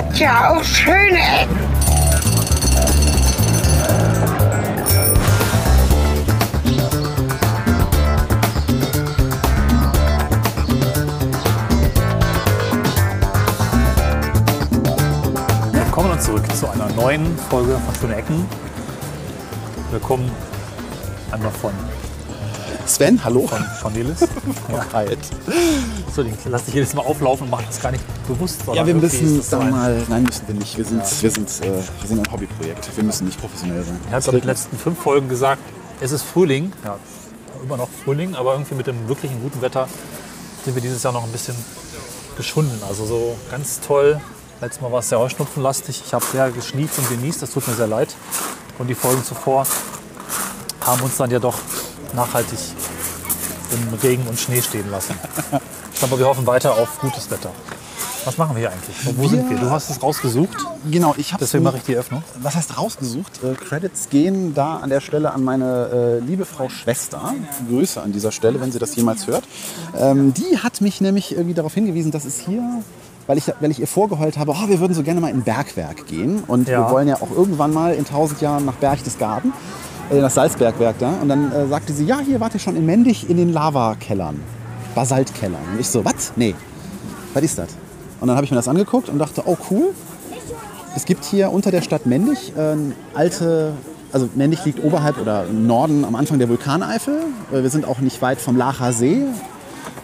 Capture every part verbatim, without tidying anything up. hat ja auch schöne Ecken. Willkommen und zurück zu einer neuen Folge von Schöne Ecken. Willkommen einmal von Sven, hallo. Von, von Neles. Ja. So, den lass dich jedes Mal auflaufen und mach das gar nicht bewusst. Ja, wir müssen da mal. Nein, müssen wir nicht. Wir sind, ja. wir sind, äh, wir sind ein Hobbyprojekt. Wir müssen nicht professionell sein. Ich habe in den letzten fünf Folgen gesagt, es ist Frühling. Ja, immer noch Frühling, aber irgendwie mit dem wirklichen guten Wetter sind wir dieses Jahr noch ein bisschen geschunden. Also so ganz toll. Letztes Mal war es sehr heuschnupfenlastig. Ich habe sehr geschnieft und genießt. Das tut mir sehr leid. Und die Folgen zuvor haben uns dann ja doch nachhaltig im Regen und Schnee stehen lassen. Aber wir hoffen weiter auf gutes Wetter. Was machen wir hier eigentlich? Wo wir sind wir? Du hast es rausgesucht. Genau, ich habe es. Deswegen mache ich die Öffnung. Was heißt rausgesucht? Äh, Credits gehen da an der Stelle an meine äh, liebe Frau Schwester. Grüße an dieser Stelle, wenn sie das jemals hört. Ähm, die hat mich nämlich irgendwie darauf hingewiesen, dass es hier, weil ich, weil ich ihr vorgeheult habe, oh, wir würden so gerne mal in Bergwerk gehen. Und ja, wir wollen ja auch irgendwann mal in tausend Jahren nach Berchtesgaden. Das Salzbergwerk da. Und dann äh, sagte sie, ja, hier wart ihr schon in Mendig in den Lavakellern, Basaltkellern. Und ich so, was? Nee, was ist das? Und dann habe ich mir das angeguckt und dachte, oh cool, es gibt hier unter der Stadt Mendig äh, alte, also Mendig liegt oberhalb oder im Norden am Anfang der Vulkaneifel. Äh, wir sind auch nicht weit vom Laacher See,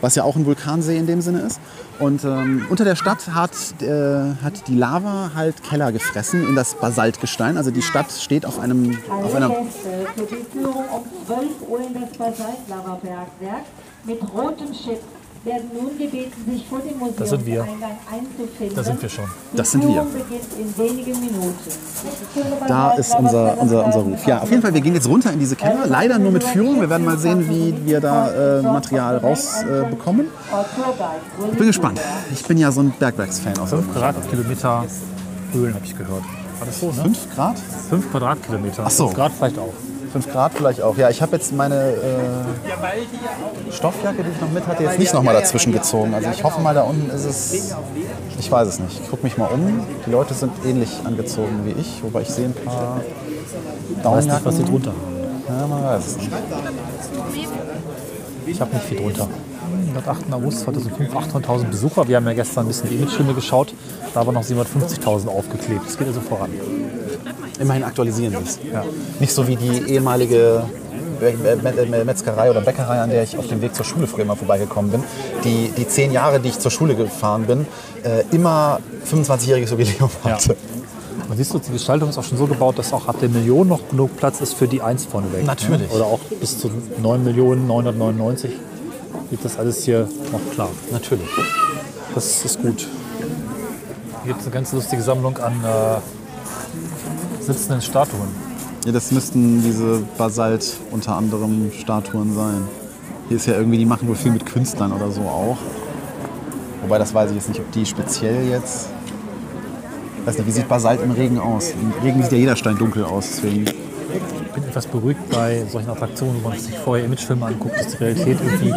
was ja auch ein Vulkansee in dem Sinne ist. Und ähm, unter der Stadt hat, äh, hat die Lava halt Keller gefressen in das Basaltgestein. Also die Stadt steht auf einem... Auf einer für die Führung um zwölf Uhr in das Basalt-Lava-Bergwerk mit rotem Schiff werden nun gebeten, sich vor dem Museumseingang einzufinden. Da sind wir schon. Das sind wir. In wenigen Minuten. Da ist unser, unser, unser Ruf. Ja, auf jeden Fall, wir gehen jetzt runter in diese Keller. Leider nur mit Führung. Wir werden mal sehen, wie wir da äh, Material rausbekommen. Äh, ich bin gespannt. Ich bin ja so ein Bergwerksfan. Aus fünf Grad Kilometer Höhlen, habe ich gehört. War das so, ne? fünf Grad? fünf Quadratkilometer. Ach so. fünf Grad vielleicht auch. fünf Grad vielleicht auch. Ja, ich habe jetzt meine äh, Stoffjacke, die ich noch mit hatte, jetzt nicht nochmal dazwischen gezogen. Also ich hoffe mal, da unten ist es... Ich weiß es nicht. Ich gucke mich mal um. Die Leute sind ähnlich angezogen wie ich, wobei ich sehe ein paar Daunenjacken. Ich weiß nicht, was sie drunter haben. Ja, man weiß es nicht. Ich habe nicht viel drunter. Am achten August hatte so achthunderttausend Besucher. Wir haben ja gestern ein bisschen die Imagefilme geschaut. Da war noch siebenhundertfünfzigtausend aufgeklebt. Es geht also voran. Immerhin aktualisieren sie es. Ja. Nicht so wie die ehemalige Metzgerei oder Bäckerei, an der ich auf dem Weg zur Schule früher immer vorbeigekommen bin. Die, die zehn Jahre, die ich zur Schule gefahren bin, äh, immer fünfundzwanzigjähriges Jubiläum hatte. Ja. Und siehst du, die Gestaltung ist auch schon so gebaut, dass auch ab der Million noch genug Platz ist für die Eins vorneweg. Natürlich. Ne? Oder auch bis zu neun Millionen neunhundertneunundneunzig liegt das alles hier noch klar. Natürlich. Das ist gut. Hier gibt es eine ganz lustige Sammlung an... Äh, sitzenden Statuen. Ja, das müssten diese Basalt unter anderem Statuen sein. Hier ist ja irgendwie, die machen wohl viel mit Künstlern oder so auch. Wobei, das weiß ich jetzt nicht, ob die speziell jetzt... Ich weiß nicht, wie sieht Basalt im Regen aus? Im Regen sieht ja jeder Stein dunkel aus, deswegen... Ich bin etwas beruhigt bei solchen Attraktionen, wo man sich vorher Imagefilme anguckt, dass die Realität irgendwie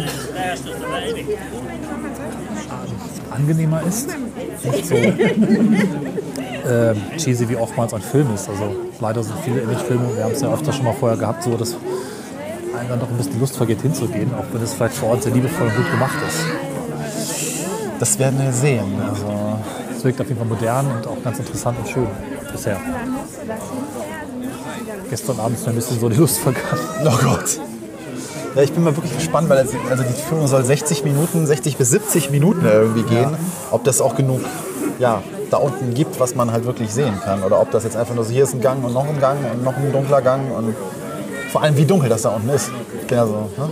angenehmer ist. Nicht so... Äh, cheesy wie oftmals ein Film ist. Also leider sind viele Imagefilme, wir haben es ja öfter schon mal vorher gehabt, so dass einem dann doch ein bisschen Lust vergeht hinzugehen, auch wenn es vielleicht vor Ort sehr liebevoll und gut gemacht ist. Das werden wir sehen. Also es wirkt auf jeden Fall modern und auch ganz interessant und schön bisher. Gestern Abend ist mir ein bisschen so die Lust vergangen. Oh Gott. Ja, ich bin mal wirklich gespannt, weil also die Führung soll sechzig Minuten, sechzig bis siebzig Minuten irgendwie gehen, ja. Ob das auch genug, ja, da unten gibt, was man halt wirklich sehen kann. Oder ob das jetzt einfach nur so, hier ist ein Gang und noch ein Gang und noch ein dunkler Gang und vor allem wie dunkel das da unten ist. Ja, so, ne?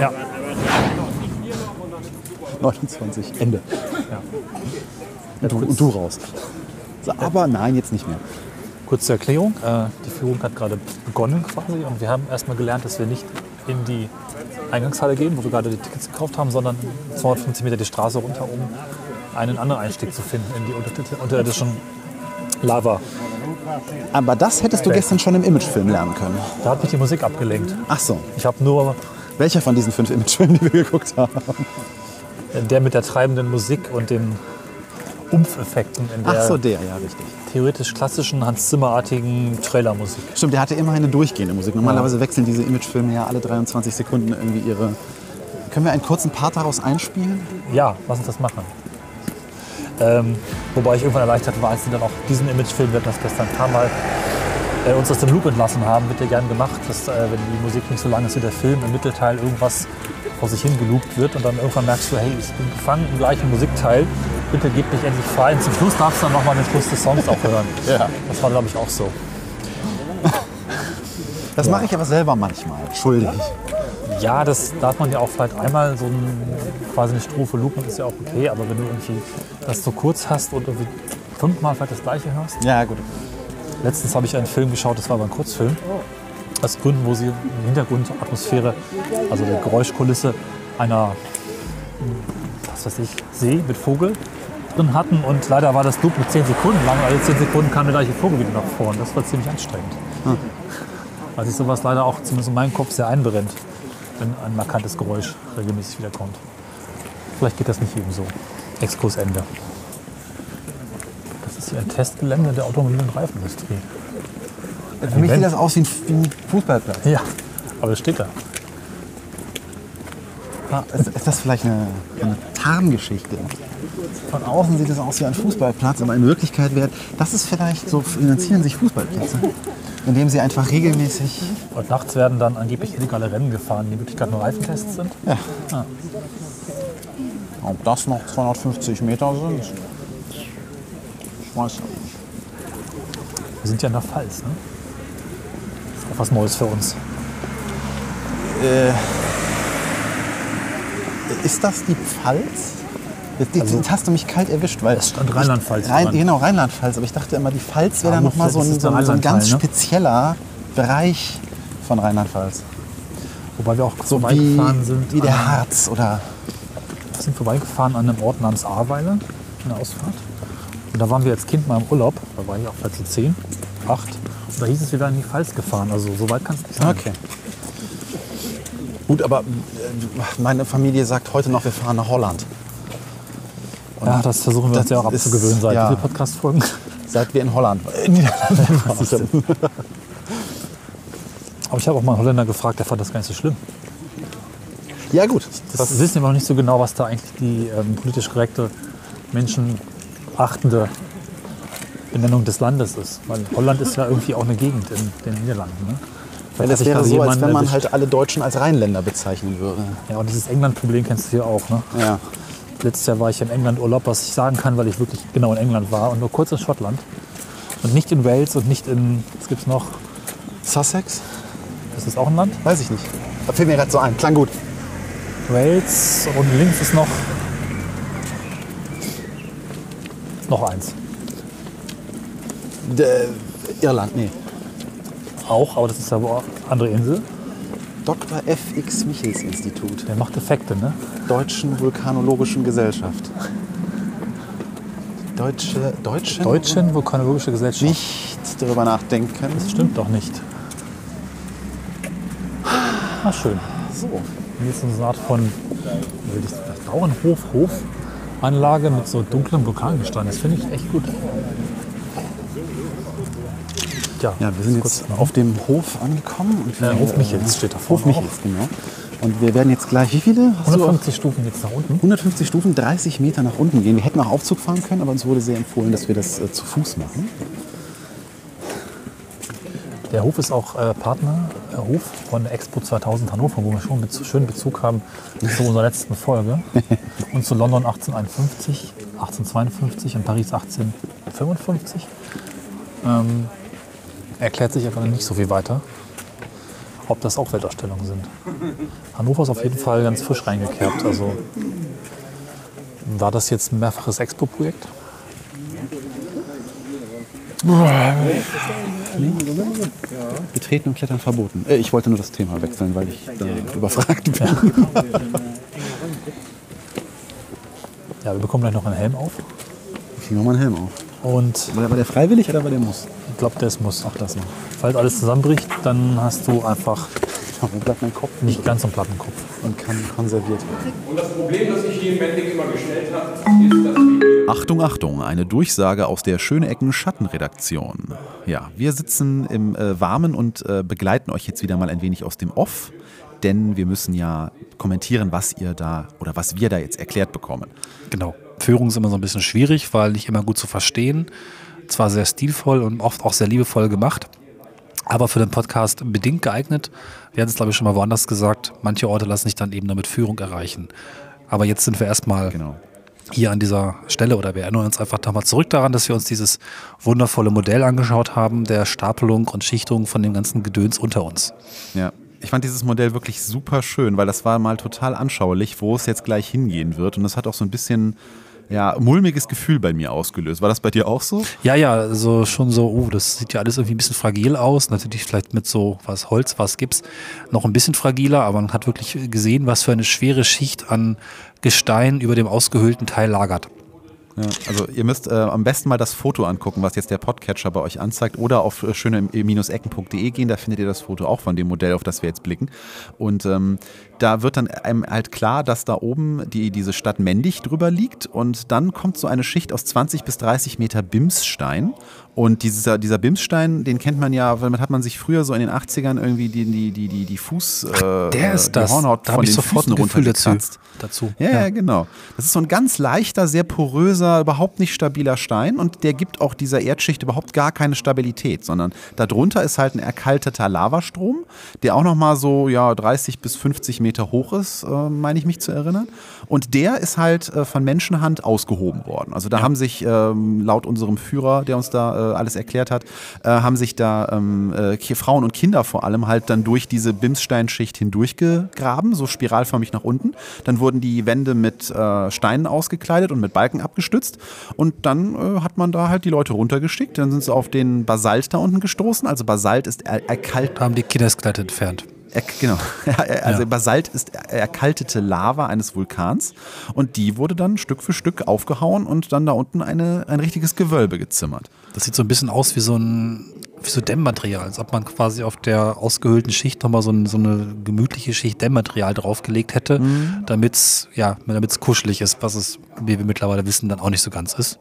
Ja. neunundzwanzig, Ende. Ja. Und, du, und du raus. So, aber nein, jetzt nicht mehr. Kurz zur Erklärung, äh, die Führung hat gerade begonnen quasi und wir haben erstmal gelernt, dass wir nicht in die Eingangshalle gehen, wo wir gerade die Tickets gekauft haben, sondern zweihundertfünfzig Meter die Straße runter um einen anderen Einstieg zu finden in die unterirdischen Lava. Aber das hättest du gestern schon im Imagefilm lernen können. Da hat mich die Musik abgelenkt. Ach so. Ich habe nur... Welcher von diesen fünf Imagefilmen, die wir geguckt haben? Der mit der treibenden Musik und dem Umf-Effekten in der, Ach so, der ja, richtig. theoretisch klassischen Hans-Zimmer-artigen Trailer-Musik. Stimmt, der hatte immer eine durchgehende Musik. Normalerweise ja. wechseln diese Imagefilme ja alle dreiundzwanzig Sekunden irgendwie ihre... Können wir einen kurzen Part daraus einspielen? Ja, lass uns das machen. Ähm, wobei ich irgendwann erleichtert war, als sie dann auch diesen Imagefilm, wir hatten das gestern ein paar Mal, äh, uns aus dem Loop entlassen haben, wird ja gern gemacht, dass äh, wenn die Musik nicht so lang ist wie der Film, im Mittelteil irgendwas vor sich hin geloopt wird und dann irgendwann merkst du, hey, ich bin gefangen im gleichen Musikteil, bitte gebt mich endlich frei und zum Schluss darfst du dann nochmal den Schluss des Songs auch hören. Ja. Das war, glaube ich, auch so. Das ja. mache ich aber selber manchmal, schuldig. Ja, das darf man ja auch vielleicht einmal so ein, quasi eine Strophe loopen, ist ja auch okay, aber wenn du irgendwie das so kurz hast und irgendwie fünfmal vielleicht das gleiche hörst. Ja, gut. Letztens habe ich einen Film geschaut, das war aber ein Kurzfilm, aus Gründen, wo sie im Hintergrund Atmosphäre, also der Geräuschkulisse einer, was weiß ich, See mit Vogel drin hatten und leider war das Loop mit zehn Sekunden lang, alle zehn Sekunden kam der gleiche Vogel wieder nach vor und das war ziemlich anstrengend. Hm. Weil sich sowas leider auch zumindest in meinem Kopf sehr einbrennt, wenn ein markantes Geräusch regelmäßig wiederkommt. Vielleicht geht das nicht eben so. Exkursende. Das ist hier ein Testgelände der Automobil- und Reifenindustrie. Für mich Event. Sieht das aus wie ein Fußballplatz. Ja, aber es steht da. Ah, ist, ist das vielleicht eine, eine Tarngeschichte? Von außen sieht es aus wie ein Fußballplatz, aber in Wirklichkeit wäre das ist vielleicht, so finanzieren sich Fußballplätze. Indem sie einfach regelmäßig... Und nachts werden dann angeblich illegale Rennen gefahren, die in Wirklichkeit nur Reifentests sind? Ja. Ah. Ob das noch zweihundertfünfzig Meter sind? Ich weiß nicht. Wir sind ja in der Pfalz, ne? Das ist auch was Neues für uns. Äh, ist das die Pfalz? Jetzt also, hast du mich kalt erwischt, weil... Es stand Rheinland-Pfalz. Rhein, genau, Rheinland-Pfalz. Aber ich dachte immer, die Pfalz wäre ja, dann nochmal so ein, so ein ganz ne? spezieller Bereich von Rheinland-Pfalz. Wobei wir auch so vorbeigefahren wie, sind... wie an, der Harz, oder? Wir sind vorbeigefahren an einem Ort namens Ahrweiler, in der Ausfahrt. Und da waren wir als Kind mal im Urlaub. Da war ich auch vielleicht so zehn, acht. Und da hieß es, wir wären in die Pfalz gefahren. Also so weit kannst du nicht sein. Okay. Gut, aber meine Familie sagt heute noch, wir fahren nach Holland. Und ja, das versuchen wir das uns ja auch abzugewöhnen seit ja. wie viele Podcast-Folgen? Seit wir in Holland waren. In Niederlanden. Aber ich habe auch mal einen Holländer gefragt, der fand das gar nicht so schlimm. Ja gut. Das, das wissen wir noch nicht so genau, was da eigentlich die ähm, politisch korrekte, menschenachtende Benennung des Landes ist. Weil Holland ist ja irgendwie auch eine Gegend in den Niederlanden. Ne? Ja, das wäre so, als wenn man erwischt. Halt alle Deutschen als Rheinländer bezeichnen würde. Ja, und dieses England-Problem kennst du hier auch, ne? Ja. Letztes Jahr war ich in England Urlaub, was ich sagen kann, weil ich wirklich genau in England war und nur kurz in Schottland. Und nicht in Wales und nicht in, was gibt's noch? Sussex? Ist das auch ein Land? Weiß ich nicht. Da fällt mir gerade so ein. Klang gut. Wales und links ist noch... Noch eins. De, Irland, nee. Auch, aber das ist ja eine andere Insel. Doktor F X Michels Institut. Der macht Effekte, ne? Deutschen Vulkanologischen Gesellschaft. Deutsche, Deutschen? Deutschen Vulkanologische Gesellschaft. Nicht darüber nachdenken. Das stimmt doch nicht. Na schön. So. Hier ist eine Art von Bauernhof, Hofanlage mit so dunklem Vulkangestein. Das finde ich echt gut. Ja, ja, wir sind jetzt auf dem Hof angekommen. Und wir, äh, Hof Michels steht da vorne. Hof Michels, genau. Und wir werden jetzt gleich, wie viele? hundertfünfzig Stufen jetzt nach unten. hundertfünfzig Stufen, dreißig Meter nach unten gehen. Wir hätten auch Aufzug fahren können, aber uns wurde sehr empfohlen, dass wir das äh, zu Fuß machen. Der Hof ist auch äh, Partnerhof äh, von Expo zweitausend Hannover, wo wir schon einen Bezug, schönen Bezug haben zu unserer letzten Folge. Und zu London achtzehnhunderteinundfünfzig, achtzehnhundertzweiundfünfzig und Paris achtzehnhundertfünfundfünfzig. Ähm, Erklärt sich aber nicht so viel weiter, ob das auch Weltausstellungen sind. Hannover ist auf jeden Fall ganz frisch reingekerbt. Also war das jetzt ein mehrfaches Expo-Projekt? Betreten und Klettern verboten. Ich wollte nur das Thema wechseln, weil ich da überfragt bin. Ja, ja wir bekommen gleich noch einen Helm auf. Ich kriege noch mal einen Helm auf. Und war, der, war der freiwillig oder war der muss? Ich glaube, der muss. Auch das noch. Falls alles zusammenbricht, dann hast du einfach nicht ganz einen Plattenkopf. und kann konserviert werden. Und das Problem, das ich hier in Mendig immer gestellt habe, ist, dass wir... Achtung, Achtung, eine Durchsage aus der Schöne Ecken Schattenredaktion. Ja, wir sitzen im äh, Warmen und äh, begleiten euch jetzt wieder mal ein wenig aus dem Off, denn wir müssen ja kommentieren, was ihr da oder was wir da jetzt erklärt bekommen. Genau. Führung ist immer so ein bisschen schwierig, weil nicht immer gut zu verstehen. Zwar sehr stilvoll und oft auch sehr liebevoll gemacht, aber für den Podcast bedingt geeignet. Wir hatten es, glaube ich, schon mal woanders gesagt. Manche Orte lassen sich dann eben damit Führung erreichen. Aber jetzt sind wir erstmal genau hier an dieser Stelle, oder wir erinnern uns einfach nochmal zurück daran, dass wir uns dieses wundervolle Modell angeschaut haben, der Stapelung und Schichtung von dem ganzen Gedöns unter uns. Ja. Ich fand dieses Modell wirklich super schön, weil das war mal total anschaulich, wo es jetzt gleich hingehen wird. Und das hat auch so ein bisschen, ja, mulmiges Gefühl bei mir ausgelöst. War das bei dir auch so? Ja, ja, also schon so, oh, das sieht ja alles irgendwie ein bisschen fragil aus. Natürlich vielleicht mit so was Holz, was gibt's, noch ein bisschen fragiler. Aber man hat wirklich gesehen, was für eine schwere Schicht an Gestein über dem ausgehöhlten Teil lagert. Ja, also ihr müsst äh, am besten mal das Foto angucken, was jetzt der Podcatcher bei euch anzeigt, oder auf äh, schöne Ecken punkt de gehen, da findet ihr das Foto auch von dem Modell, auf das wir jetzt blicken. Und ähm, da wird dann einem halt klar, dass da oben die, diese Stadt Mendig drüber liegt, und dann kommt so eine Schicht aus zwanzig bis dreißig Meter Bimsstein. Und dieser, dieser Bimsstein, den kennt man ja, weil man hat man sich früher so in den achtzigern irgendwie die, die, die, die Fuß, Ach, der äh, ist das. Die Hornhaut da von den Füßen runtergekratzt. Dazu. Ja, ja, ja, genau. Das ist so ein ganz leichter, sehr poröser, überhaupt nicht stabiler Stein, und der gibt auch dieser Erdschicht überhaupt gar keine Stabilität, sondern darunter ist halt ein erkalteter Lavastrom, der auch nochmal so, ja, dreißig bis fünfzig Meter hoch ist, äh, meine ich mich zu erinnern. Und der ist halt äh, von Menschenhand ausgehoben worden. Also da ja. haben sich ähm, laut unserem Führer, der uns da alles erklärt hat, äh, haben sich da ähm, äh, Frauen und Kinder vor allem halt dann durch diese Bimssteinschicht hindurch gegraben, so spiralförmig nach unten. Dann wurden die Wände mit äh, Steinen ausgekleidet und mit Balken abgestützt, und dann äh, hat man da halt die Leute runtergeschickt. Dann sind sie auf den Basalt da unten gestoßen. Also Basalt ist er erkaltet. Haben die Kinderskelette entfernt. Er, genau, also ja. Basalt ist erkaltete Lava eines Vulkans, und die wurde dann Stück für Stück aufgehauen und dann da unten eine, ein richtiges Gewölbe gezimmert. Das sieht so ein bisschen aus wie so ein wie so Dämmmaterial, als ob man quasi auf der ausgehöhlten Schicht nochmal so, ein, so eine gemütliche Schicht Dämmmaterial draufgelegt hätte, mhm. damit es ja, damit's kuschelig ist, was es, wie wir mittlerweile wissen, dann auch nicht so ganz ist.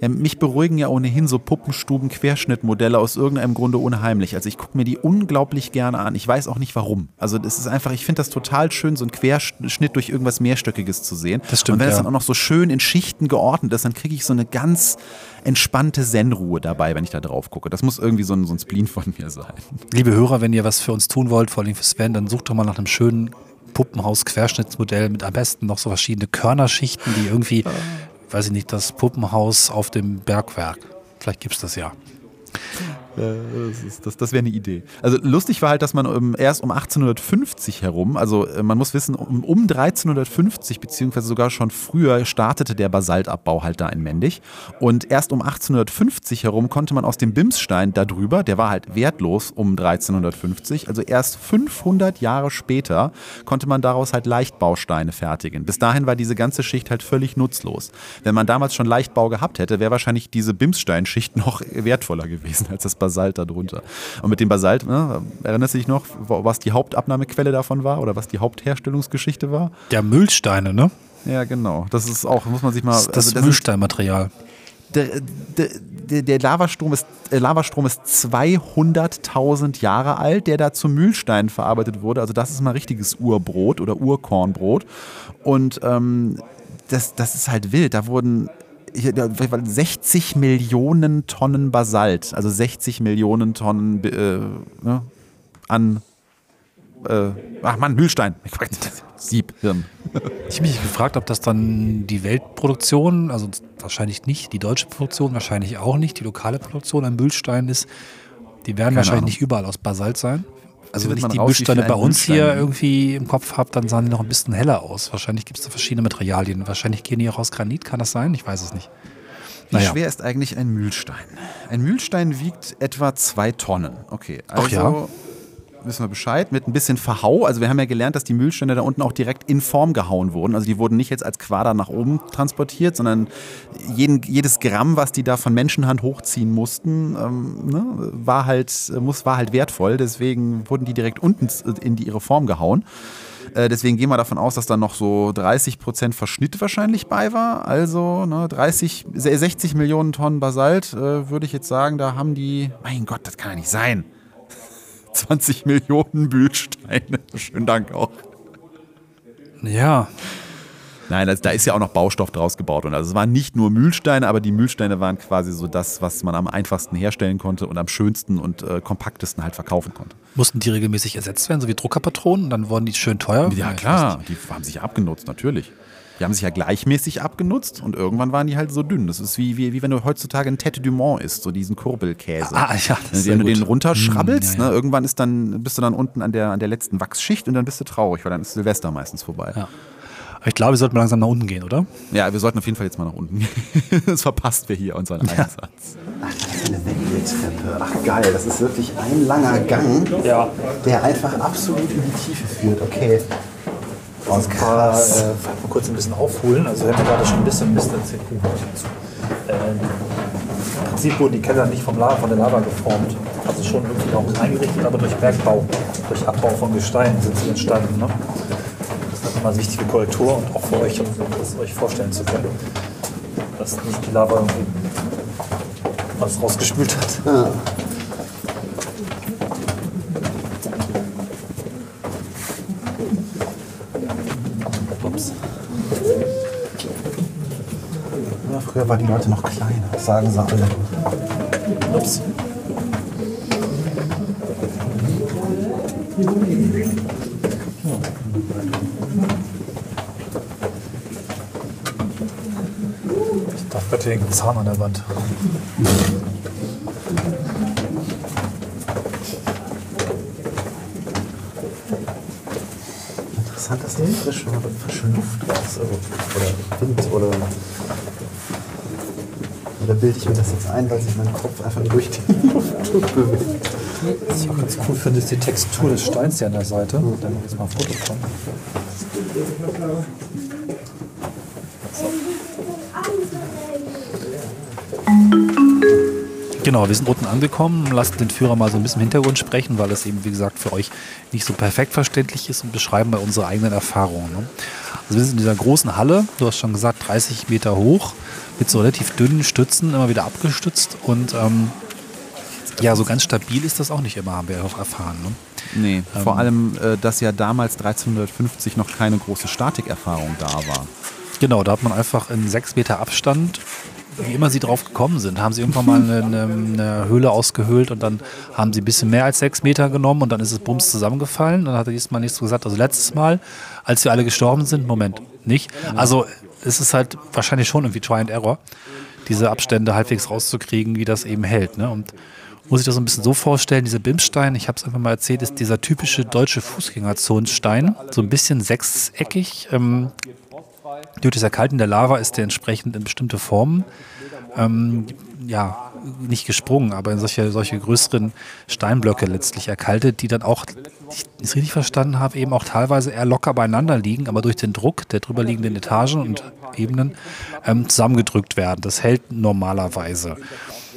Ja, mich beruhigen ja ohnehin so Puppenstuben-Querschnittmodelle aus irgendeinem Grunde unheimlich. Also ich gucke mir die unglaublich gerne an. Ich weiß auch nicht warum. Also das ist einfach, ich finde das total schön, so einen Querschnitt durch irgendwas Mehrstöckiges zu sehen. Das stimmt, und wenn es ja. dann auch noch so schön in Schichten geordnet ist, dann kriege ich so eine ganz entspannte Zen-Ruhe dabei, wenn ich da drauf gucke. Das muss irgendwie so ein, so ein Spleen von mir sein. Liebe Hörer, wenn ihr was für uns tun wollt, vor allem für Sven, dann sucht doch mal nach einem schönen Puppenhaus-Querschnittsmodell mit am besten noch so verschiedene Körnerschichten, die irgendwie... weiß ich nicht, das Puppenhaus auf dem Bergwerk. Vielleicht gibt es das ja. Das, das, das wäre eine Idee. Also lustig war halt, dass man erst um achtzehnhundertfünfzig herum, also man muss wissen, um, um dreizehnhundertfünfzig beziehungsweise sogar schon früher startete der Basaltabbau halt da in Mendig, und erst um achtzehnhundertfünfzig herum konnte man aus dem Bimsstein da drüber, der war halt wertlos um dreizehnhundertfünfzig, also erst fünfhundert Jahre später konnte man daraus halt Leichtbausteine fertigen. Bis dahin war diese ganze Schicht halt völlig nutzlos. Wenn man damals schon Leichtbau gehabt hätte, wäre wahrscheinlich diese Bimssteinschicht noch wertvoller gewesen als das Basalt darunter. Und mit dem Basalt, ne, erinnerst du dich noch, was die Hauptabnahmequelle davon war oder was die Hauptherstellungsgeschichte war? Ja, Mühlsteine, ne? Ja, genau. Das ist auch, muss man sich mal... Das, das, also das Mühlsteinmaterial. Der, der, der Lavastrom ist, äh, Lavastrom ist zweihunderttausend Jahre alt, der da zu Mühlsteinen verarbeitet wurde. Also das ist mal richtiges Urbrot oder Urkornbrot. Und ähm, das, das ist halt wild. Da wurden... sechzig Millionen Tonnen Basalt, also sechzig Millionen Tonnen äh, ne, an äh, ach Mann, Mühlstein. Siebhirn. Ich habe mich gefragt, ob das dann die Weltproduktion, also wahrscheinlich nicht, die deutsche Produktion wahrscheinlich auch nicht, die lokale Produktion an Mühlstein ist, die werden Keine wahrscheinlich Ahnung. Nicht überall aus Basalt sein. Also wenn ich die Mühlsteine bei uns hier irgendwie im Kopf habe, dann sahen die noch ein bisschen heller aus. Wahrscheinlich gibt es da verschiedene Materialien. Wahrscheinlich gehen die auch aus Granit, kann das sein? Ich weiß es nicht. Wie naja. schwer ist eigentlich ein Mühlstein? Ein Mühlstein wiegt etwa zwei Tonnen. Okay, also Ach ja. wissen wir Bescheid, mit ein bisschen Verhau. Also wir haben ja gelernt, dass die Mühlsteine da unten auch direkt in Form gehauen wurden. Also die wurden nicht jetzt als Quader nach oben transportiert, sondern jeden, jedes Gramm, was die da von Menschenhand hochziehen mussten, ähm, ne, war, halt, muss, war halt wertvoll. Deswegen wurden die direkt unten in die, ihre Form gehauen. Äh, deswegen gehen wir davon aus, dass da noch so dreißig Prozent Verschnitt wahrscheinlich bei war. Also ne, dreißig, sechzig Millionen Tonnen Basalt, äh, würde ich jetzt sagen, da haben die, mein Gott, das kann ja nicht sein. zwanzig Millionen Bühlsteine. Schönen Dank auch. Ja. Nein, also da ist ja auch noch Baustoff draus gebaut. Und also es waren nicht nur Mühlsteine, aber die Mühlsteine waren quasi so das, was man am einfachsten herstellen konnte und am schönsten und äh, kompaktesten halt verkaufen konnte. Mussten die regelmäßig ersetzt werden, so wie Druckerpatronen? Und dann wurden die schön teuer? Ja, klar. Die haben sich ja abgenutzt, natürlich. Die haben sich ja gleichmäßig abgenutzt und irgendwann waren die halt so dünn. Das ist wie, wie, wie wenn du heutzutage ein Tête du Mont isst, so diesen Kurbelkäse. Ah, ja, das wenn du gut. den runterschrabbelst, mm, ja, ja. Ne, irgendwann ist dann, bist du dann unten an der, an der letzten Wachsschicht und dann bist du traurig, weil dann ist Silvester meistens vorbei. Ja. Ich glaube, wir sollten mal langsam nach unten gehen, oder? Ja, wir sollten auf jeden Fall jetzt mal nach unten gehen. Das verpasst wir hier unseren ja. Einsatz. Ach, das ist eine Wendeltreppe. Ach geil, das ist wirklich ein langer Gang, ja. der einfach absolut in die Tiefe führt. Okay. Wir äh, wollen mal kurz ein bisschen aufholen. Also wir haben gerade schon ein bisschen Mist erzählt. Ähm, Im Prinzip wurden die Keller nicht vom Lava, von der Lava geformt. Also schon wirklich auch eingerichtet, aber durch Bergbau, durch Abbau von Gestein sind sie entstanden. Ne? Mal eine wichtige Korrektur und auch für euch, um das euch vorstellen zu können, dass nicht die Lava irgendwie was rausgespült hat. Ja. Ups. Ja, früher waren die Leute noch kleiner, sagen sie alle. Ups. Deswegen Zahn an der Wand. Interessant, dass die frische, frische Luft raus oder Wind oder. Oder bilde ich mir das jetzt ein, weil sich mein Kopf einfach durch die Luft bewegt. Was ich auch ganz cool finde, ist die Textur des Steins hier an der Seite. Mhm. Dann muss ich mal ein Foto kommen. Genau, wir sind unten angekommen, lassen den Führer mal so ein bisschen im Hintergrund sprechen, weil das eben, wie gesagt, für euch nicht so perfekt verständlich ist und beschreiben bei unsere eigenen Erfahrungen. Ne? Also wir sind in dieser großen Halle, du hast schon gesagt, dreißig Meter hoch, mit so relativ dünnen Stützen, immer wieder abgestützt und ähm, ja, so ganz stabil ist das auch nicht immer, haben wir auch erfahren. Ne? Nee, ähm, vor allem, dass ja damals dreizehnhundertfünfzig noch keine große Statikerfahrung da war. Genau, da hat man einfach in sechs Meter Abstand... Wie immer sie drauf gekommen sind, haben sie irgendwann mal eine, eine, eine Höhle ausgehöhlt und dann haben sie ein bisschen mehr als sechs Meter genommen und dann ist es bums zusammengefallen. Dann hat er dieses Mal nichts gesagt. Also letztes Mal, als wir alle gestorben sind, Moment, nicht. Also es ist halt wahrscheinlich schon irgendwie Try and Error, diese Abstände halbwegs rauszukriegen, wie das eben hält. Ne? Und muss ich das ein bisschen so vorstellen, dieser Bimsstein, ich habe es einfach mal erzählt, ist dieser typische deutsche Fußgängerzonenstein, so ein bisschen sechseckig, ähm, durch das Erkalten der Lava ist der entsprechend in bestimmte Formen, ähm, ja, nicht gesprungen, aber in solche, solche größeren Steinblöcke letztlich erkaltet, die dann auch, ich es richtig verstanden habe, eben auch teilweise eher locker beieinander liegen, aber durch den Druck der drüber liegenden Etagen und Ebenen ähm, zusammengedrückt werden. Das hält normalerweise.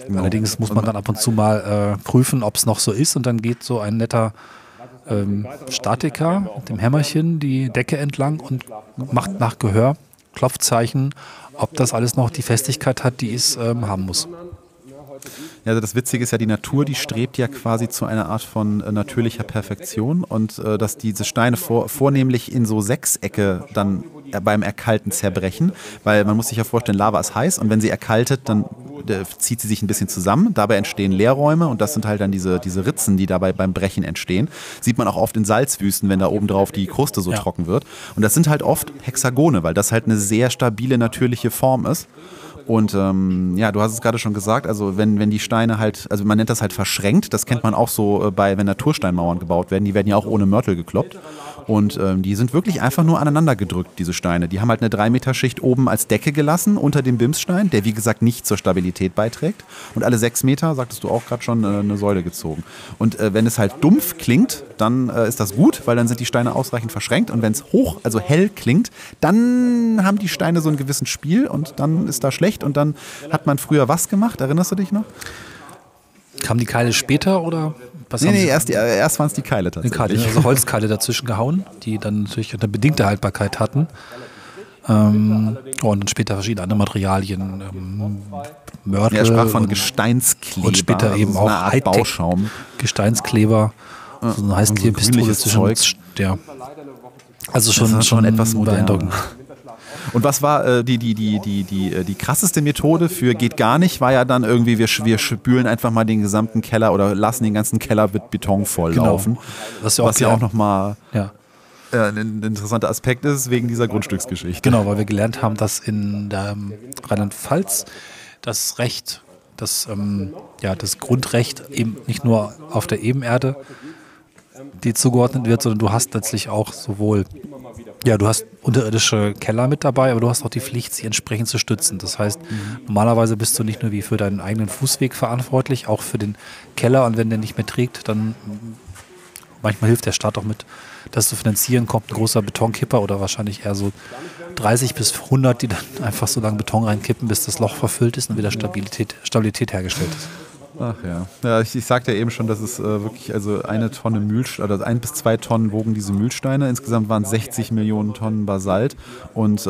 Genau. Allerdings muss man dann ab und zu mal äh, prüfen, ob es noch so ist und dann geht so ein netter Ähm, Statiker mit dem Hämmerchen die Decke entlang und macht nach Gehör Klopfzeichen, ob das alles noch die Festigkeit hat, die es ähm, haben muss. Ja, also das Witzige ist ja, die Natur, die strebt ja quasi zu einer Art von äh, natürlicher Perfektion und äh, dass diese Steine vor, vornehmlich in so Sechsecke dann beim Erkalten zerbrechen, weil man muss sich ja vorstellen, Lava ist heiß und wenn sie erkaltet, dann zieht sie sich ein bisschen zusammen, dabei entstehen Leerräume und das sind halt dann diese, diese Ritzen, die dabei beim Brechen entstehen. Sieht man auch oft in Salzwüsten, wenn da oben drauf die Kruste so ja. trocken wird. Und das sind halt oft Hexagone, weil das halt eine sehr stabile, natürliche Form ist. Und ähm, ja, du hast es gerade schon gesagt, also wenn, wenn die Steine halt, also man nennt das halt verschränkt, das kennt man auch so äh, bei, wenn Natursteinmauern gebaut werden, die werden ja auch ohne Mörtel gekloppt. Und ähm, die sind wirklich einfach nur aneinander gedrückt, diese Steine. Die haben halt eine drei Meter Schicht oben als Decke gelassen, unter dem Bimsstein, der wie gesagt nicht zur Stabilität beiträgt. Und alle sechs Meter, sagtest du auch gerade schon, äh, eine Säule gezogen. Und äh, wenn es halt dumpf klingt, dann äh, ist das gut, weil dann sind die Steine ausreichend verschränkt. Und wenn es hoch, also hell klingt, dann haben die Steine so einen gewissen Spiel und dann ist da schlecht. Und dann hat man früher was gemacht, erinnerst du dich noch? Kamen die Keile später oder Was nee, nee, erst, erst waren es die Keile tatsächlich. Keile, also Holzkeile dazwischen gehauen, die dann natürlich eine bedingte Haltbarkeit hatten. Ähm, und dann später verschiedene andere Materialien, ähm, Mörtel. Er sprach von Gesteinskleber. Und später also eben so auch eine Art Bauschaum. Gesteinskleber, ja, so eine heißklebige so Pistole zwischen. Ja. Also schon, schon, schon etwas beeindruckend. Und was war äh, die, die, die, die, die, die krasseste Methode für geht gar nicht, war ja dann irgendwie, wir, wir spülen einfach mal den gesamten Keller oder lassen den ganzen Keller mit Beton volllaufen. Genau. Was ja auch, ja auch nochmal ja. äh, ein interessanter Aspekt ist, wegen dieser Grundstücksgeschichte. Genau, weil wir gelernt haben, dass in ähm, Rheinland-Pfalz das Recht, das, ähm, ja, das Grundrecht eben nicht nur auf der Ebenerde, die zugeordnet wird, sondern du hast letztlich auch sowohl, ja, du hast unterirdische Keller mit dabei, aber du hast auch die Pflicht, sie entsprechend zu stützen. Das heißt, mhm. normalerweise bist du nicht nur wie für deinen eigenen Fußweg verantwortlich, auch für den Keller, und wenn der nicht mehr trägt, dann manchmal hilft der Staat auch mit, das zu finanzieren, kommt ein großer Betonkipper oder wahrscheinlich eher so dreißig bis hundert, die dann einfach so lange Beton reinkippen, bis das Loch verfüllt ist und wieder Stabilität, Stabilität hergestellt ist. Ach ja, ja ich, ich sagte ja eben schon, dass es äh, wirklich also eine Tonne Mühlsteine, also ein bis zwei Tonnen wogen diese Mühlsteine. Insgesamt waren sechzig Millionen Tonnen Basalt und äh,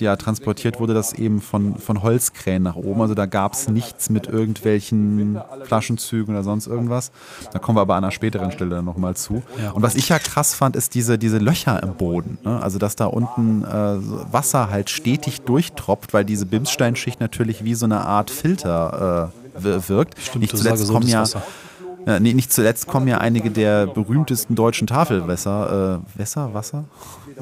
ja, transportiert wurde das eben von, von Holzkränen nach oben. Also da gab es nichts mit irgendwelchen Flaschenzügen oder sonst irgendwas. Da kommen wir aber an einer späteren Stelle dann nochmal zu. Und was ich ja krass fand, ist diese, diese Löcher im Boden. Ne? Also dass da unten äh, Wasser halt stetig durchtropft, weil diese Bimssteinschicht natürlich wie so eine Art Filter äh, wirkt. Stimmt, nicht, zuletzt so kommen ja, ja, nee, nicht zuletzt kommen ja einige der berühmtesten deutschen Tafelwässer, äh, Wässer, Wasser,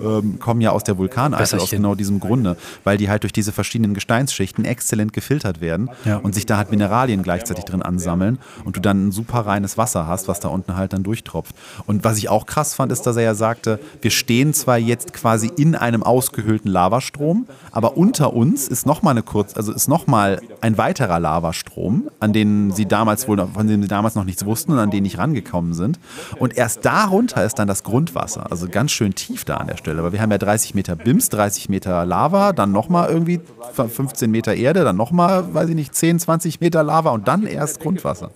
ähm, kommen ja aus der Vulkaneifel, aus genau diesem Grunde, weil die halt durch diese verschiedenen Gesteinsschichten exzellent gefiltert werden, ja, und sich da halt Mineralien gleichzeitig drin ansammeln und du dann ein super reines Wasser hast, was da unten halt dann durchtropft. Und was ich auch krass fand, ist, dass er ja sagte, wir stehen zwar jetzt quasi in einem ausgehöhlten Lavastrom, aber unter uns ist nochmal eine kurz, also ist nochmal ein weiterer Lavastrom, an den sie damals wohl, von dem sie damals noch nichts wussten und an denen nicht rangekommen sind. Und erst darunter ist dann das Grundwasser. Also ganz schön tief da an der Stelle. Aber wir haben ja dreißig Meter Bims, dreißig Meter Lava, dann nochmal irgendwie fünfzehn Meter Erde, dann nochmal, weiß ich nicht, zehn, zwanzig Meter Lava und dann erst Grundwasser.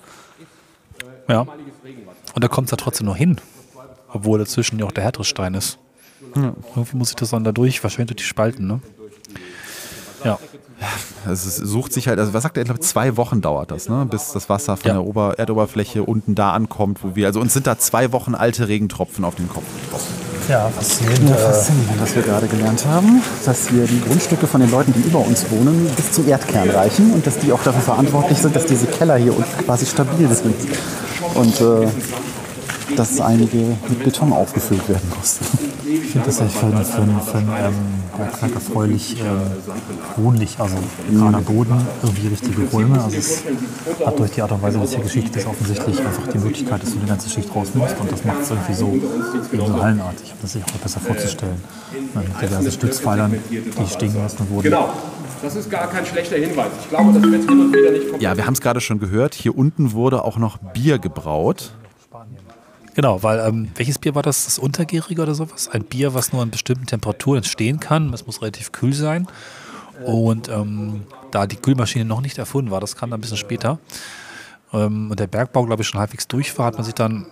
Ja. Und da kommt es ja trotzdem noch hin. Obwohl dazwischen ja auch der härtere Stein ist. Ja. Irgendwie muss ich das dann da durch, wahrscheinlich durch die Spalten, ne? Ja. Also es sucht sich halt, also was sagt er, ich glaube zwei Wochen dauert das, ne? Bis das Wasser von ja. der Ober- Erdoberfläche unten da ankommt, wo wir, also uns sind da zwei Wochen alte Regentropfen auf den Kopf getroffen. Ja, faszinierend, faszinierend, was wir gerade gelernt haben, dass wir die Grundstücke von den Leuten, die über uns wohnen, bis zum Erdkern reichen und dass die auch dafür verantwortlich sind, dass diese Keller hier unten quasi stabil sind und äh, dass einige mit Beton aufgefüllt werden mussten. Ich finde das echt für einen ähm, erfreulich äh, wohnlich, also gerade mhm. Boden, irgendwie richtige Räume. Also es hat durch die Art und Weise, was hier geschichtet ist, offensichtlich einfach die Möglichkeit, dass du die ganze Schicht rausnimmst, und das macht es irgendwie so, so hallenartig, um das sich auch besser vorzustellen. Mit diversen Stützpfeilern, die stehen gelassen wurden. Genau. Das ist gar kein schlechter Hinweis. Ich glaube, das wird hin und wieder nicht kommen. Ja, wir haben es gerade schon gehört. Hier unten wurde auch noch Bier gebraut. Genau, weil ähm, welches Bier war das? Das Untergärige oder sowas? Ein Bier, was nur an bestimmten Temperaturen entstehen kann. Es muss relativ kühl sein. Und ähm, da die Kühlmaschine noch nicht erfunden war, das kam dann ein bisschen später. Ähm, und der Bergbau, glaube ich, schon halbwegs durch war, hat man sich dann,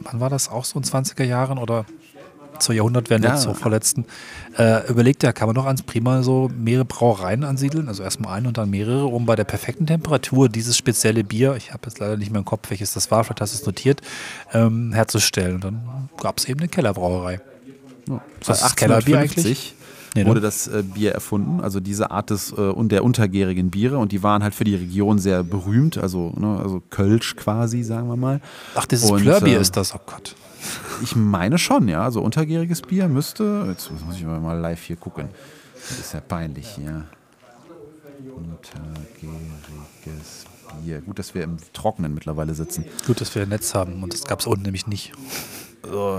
wann war das, auch so in zwanziger Jahren oder zur Jahrhundertwende, ja, zur vorletzten, äh, überlegt, ja, kann man doch ans Prima so mehrere Brauereien ansiedeln, also erstmal eine und dann mehrere, um bei der perfekten Temperatur dieses spezielle Bier, ich habe jetzt leider nicht mehr im Kopf, welches das war, vielleicht hast du es notiert, ähm, herzustellen. Und dann gab es eben eine Kellerbrauerei. Ja. Das ist das Kellerbier eigentlich? Nee, wurde das äh, Bier erfunden, also diese Art des äh, und der untergärigen Biere, und die waren halt für die Region sehr berühmt, also, ne, also Kölsch quasi, sagen wir mal. Ach, dieses Plörbier äh, ist das, oh Gott. Ich meine schon, ja, also untergäriges Bier müsste, jetzt muss ich mal live hier gucken, das ist ja peinlich hier. Untergäriges Bier, gut, dass wir im Trockenen mittlerweile sitzen. Gut, dass wir ein Netz haben, und das gab es unten nämlich nicht. Oh,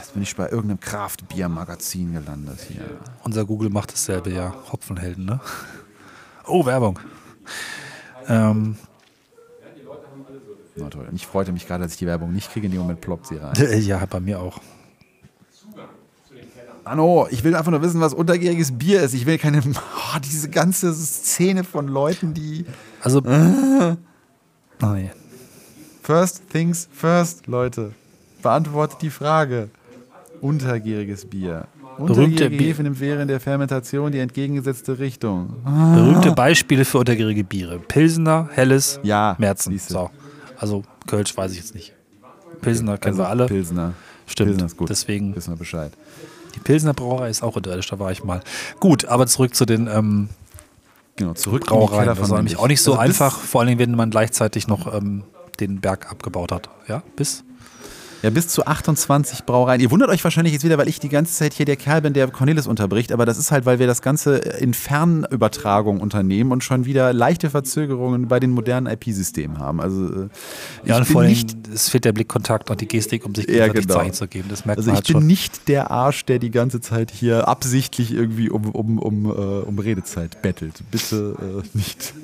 jetzt bin ich bei irgendeinem Kraftbier-Magazin gelandet hier. Unser Google macht dasselbe, ja, Hopfenhelden, ne? Oh, Werbung. Ähm... Na toll. Ich freute mich gerade, dass ich die Werbung nicht kriege. In dem Moment ploppt sie rein. Ja, bei mir auch. Anno, ich will einfach nur wissen, was untergäriges Bier ist. Ich will keine... Oh, diese ganze Szene von Leuten, die... Also... Äh. Oh, nee. First things first, Leute. Beantwortet die Frage. Untergieriges Bier. Berühmte Biere nimmt während der Fermentation die entgegengesetzte Richtung. Ah. Berühmte Beispiele für untergärige Biere. Pilsener, Helles, ja, Märzen. So. Also Kölsch weiß ich jetzt nicht. Pilsener okay, kennen also wir alle. Pilsener. Stimmt. Pilsener ist gut. Deswegen wissen wir Bescheid. Die Pilsener Brauerei ist auch unterirdisch, da war ich mal. Gut, aber zurück zu den ähm, genau, zurück Brauereien. Das war nämlich auch nicht so also einfach, vor allen Dingen, wenn man gleichzeitig noch ähm, den Berg abgebaut hat. Ja, bis... Ja, bis zu achtundzwanzig Brauereien. Ihr wundert euch wahrscheinlich jetzt wieder, weil ich die ganze Zeit hier der Kerl bin, der Cornelis unterbricht. Aber das ist halt, weil wir das Ganze in Fernübertragung unternehmen und schon wieder leichte Verzögerungen bei den modernen I P-Systemen haben. Also, ich ja, und vor allem, es fehlt der Blickkontakt und die Gestik, um sich gegenseitig ja, genau. Zeichen zu geben. Das merkt also man halt schon. Also ich bin nicht der Arsch, der die ganze Zeit hier absichtlich irgendwie um, um, um, uh, um Redezeit bettelt. Bitte uh, nicht...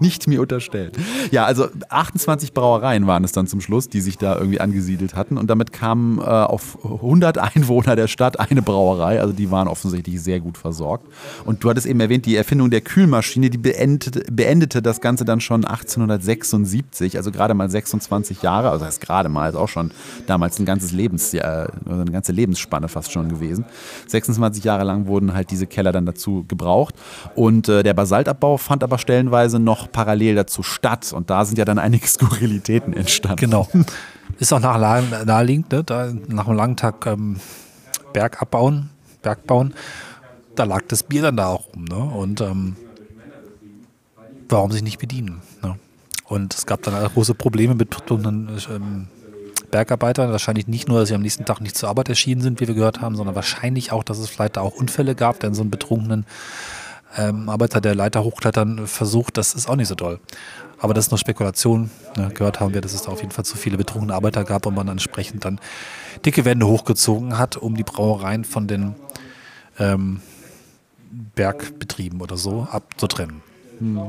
Nicht mir unterstellt. Ja, also achtundzwanzig Brauereien waren es dann zum Schluss, die sich da irgendwie angesiedelt hatten. Und damit kamen äh, auf hundert Einwohner der Stadt eine Brauerei. Also die waren offensichtlich sehr gut versorgt. Und du hattest eben erwähnt, die Erfindung der Kühlmaschine, die beendete, beendete das Ganze dann schon achtzehnhundertsechsundsiebzig. Also gerade mal sechsundzwanzig Jahre. Also das heißt gerade mal, ist auch schon damals ein ganzes Lebensjahr, eine ganze Lebensspanne fast schon gewesen. sechsundzwanzig Jahre lang wurden halt diese Keller dann dazu gebraucht. Und äh, der Basaltabbau fand aber stellenweise noch parallel dazu statt. Und da sind ja dann einige Skurrilitäten entstanden. Genau. Ist auch nach, naheliegend, ne? Da, nach einem langen Tag ähm, Berg abbauen, Berg bauen, da lag das Bier dann da auch rum. Ne? Und ähm, warum sich nicht bedienen? Ne? Und es gab dann auch große Probleme mit ähm, Bergarbeitern. Wahrscheinlich nicht nur, dass sie am nächsten Tag nicht zur Arbeit erschienen sind, wie wir gehört haben, sondern wahrscheinlich auch, dass es vielleicht da auch Unfälle gab, denn so einen betrunkenen Ähm, Arbeiter, der Leiter hochklettern versucht, das ist auch nicht so toll. Aber das ist nur Spekulation. Ne? Gehört haben wir, dass es da auf jeden Fall zu viele betrunkene Arbeiter gab und man dann entsprechend dann dicke Wände hochgezogen hat, um die Brauereien von den ähm, Bergbetrieben oder so abzutrennen. Mhm.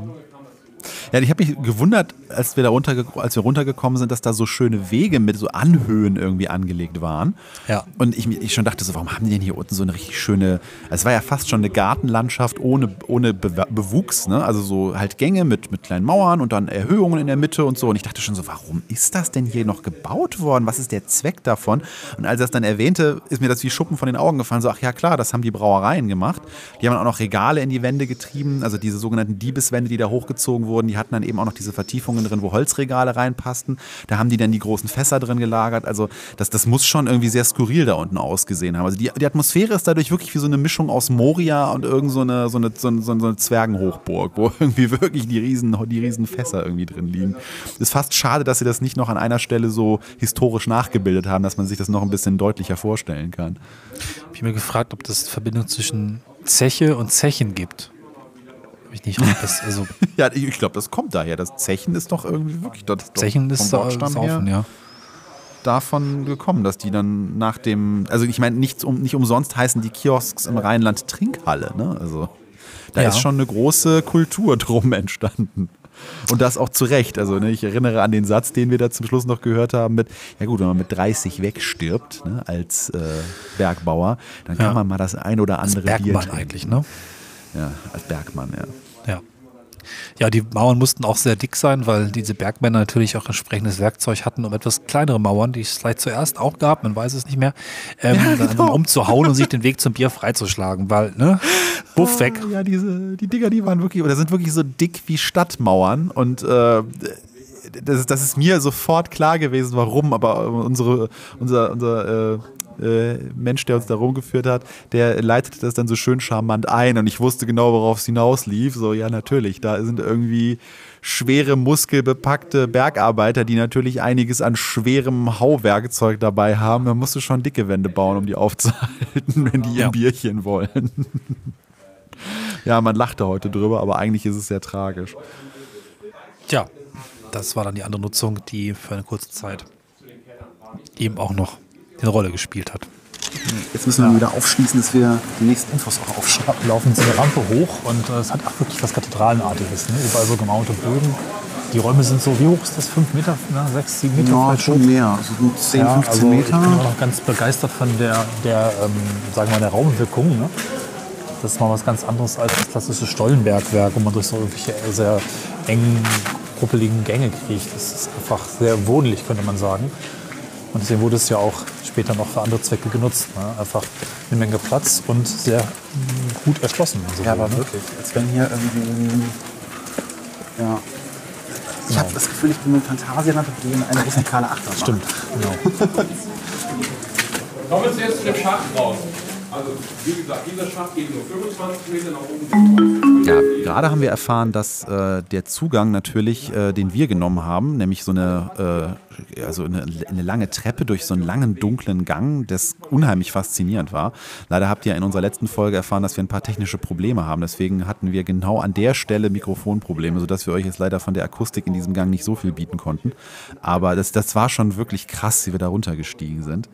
Ja, ich habe mich gewundert, als wir da runterge als wir runtergekommen sind, dass da so schöne Wege mit so Anhöhen irgendwie angelegt waren. Ja. Und ich, ich schon dachte so, warum haben die denn hier unten so eine richtig schöne, es war ja fast schon eine Gartenlandschaft ohne, ohne Be Bewuchs, ne? Also so halt Gänge mit, mit kleinen Mauern und dann Erhöhungen in der Mitte und so. Und ich dachte schon so, warum ist das denn hier noch gebaut worden? Was ist der Zweck davon? Und als er es dann erwähnte, ist mir das wie Schuppen von den Augen gefallen. So, ach ja klar, das haben die Brauereien gemacht. Die haben auch noch Regale in die Wände getrieben, also diese sogenannten Diebeswände, die da hochgezogen wurden. Die hatten dann eben auch noch diese Vertiefungen drin, wo Holzregale reinpassten. Da haben die dann die großen Fässer drin gelagert. Also das, das muss schon irgendwie sehr skurril da unten ausgesehen haben. Also die, die Atmosphäre ist dadurch wirklich wie so eine Mischung aus Moria und irgend so eine, so eine, so eine, so eine Zwergenhochburg, wo irgendwie wirklich die riesen, die riesen Fässer irgendwie drin liegen. Ist fast schade, dass sie das nicht noch an einer Stelle so historisch nachgebildet haben, dass man sich das noch ein bisschen deutlicher vorstellen kann. Ich habe mir gefragt, ob das Verbindung zwischen Zeche und Zechen gibt. Ich nicht, das, also ja, ich glaube, das kommt daher. Das Zechen ist doch irgendwie wirklich das Zechen ist Saufen, ja. Davon gekommen, dass die dann nach dem, also ich meine, nicht, um, nicht umsonst heißen die Kiosks im Rheinland Trinkhalle, ne? Also da ja. ist schon eine große Kultur drum entstanden. Und das auch zu Recht. Also ne, ich erinnere an den Satz, den wir da zum Schluss noch gehört haben mit, ja gut, wenn man mit dreißig wegstirbt, ne, als äh, Bergbauer, dann ja. kann man mal das ein oder andere das Bier trinken. Eigentlich, ne? Ja, als Bergmann, ja. ja. Ja, die Mauern mussten auch sehr dick sein, weil diese Bergmänner natürlich auch entsprechendes Werkzeug hatten, um etwas kleinere Mauern, die es vielleicht zuerst auch gab, man weiß es nicht mehr, ähm, ja, genau. umzuhauen und sich den Weg zum Bier freizuschlagen, weil, ne, buff weg. Ja, diese, die Dinger, die waren wirklich, oder sind wirklich so dick wie Stadtmauern und äh, das, das ist mir sofort klar gewesen, warum, aber unsere, unser, unser, äh, Mensch, der uns da rumgeführt hat, der leitete das dann so schön charmant ein und ich wusste genau, worauf es hinauslief. So, ja, natürlich, da sind irgendwie schwere, muskelbepackte Bergarbeiter, die natürlich einiges an schwerem Hauwerkzeug dabei haben. Da musst du schon dicke Wände bauen, um die aufzuhalten, wenn die ihr ja. Bierchen wollen. Ja, man lachte heute drüber, aber eigentlich ist es sehr tragisch. Tja, das war dann die andere Nutzung, die für eine kurze Zeit eben auch noch eine Rolle gespielt hat. Jetzt müssen wir ja. wieder aufschließen, dass wir die nächsten Infos auch aufschreiben. Wir laufen jetzt eine Rampe hoch und es äh, hat auch wirklich was Kathedralenartiges. Ne? Überall so gemauerte Bögen. Die Räume sind so, wie hoch ist das? fünf Meter? Ne? sechs, sieben Meter? Ja, schon hoch. Mehr. Also so zehn, ja, fünfzehn also Meter. Ich bin auch noch ganz begeistert von der, der, ähm, sagen wir mal, der Raumwirkung. Ne? Das ist mal was ganz anderes als das klassische Stollenbergwerk, wo man durch so irgendwelche sehr engen ruppeligen Gänge kriecht. Das ist einfach sehr wohnlich, könnte man sagen. Und deswegen wurde es ja auch später noch für andere Zwecke genutzt. Ne? Einfach eine Menge Platz und sehr gut erschlossen. So ja, aber ne? wirklich. Als wenn hier irgendwie... Ja. Ich genau. habe das Gefühl, ich bin mit Phantasialand und in eine rustikale Achterbahn. Stimmt, genau. Kommen Sie jetzt zu dem Schacht raus. Also, wie gesagt, dieser Schacht geht nur fünfundzwanzig Meter nach oben. Ja, gerade haben wir erfahren, dass äh, der Zugang natürlich, äh, den wir genommen haben, nämlich so eine, äh, also eine, eine lange Treppe durch so einen langen, dunklen Gang, das unheimlich faszinierend war. Leider habt ihr in unserer letzten Folge erfahren, dass wir ein paar technische Probleme haben. Deswegen hatten wir genau an der Stelle Mikrofonprobleme, sodass wir euch jetzt leider von der Akustik in diesem Gang nicht so viel bieten konnten. Aber das, das war schon wirklich krass, wie wir da runtergestiegen sind.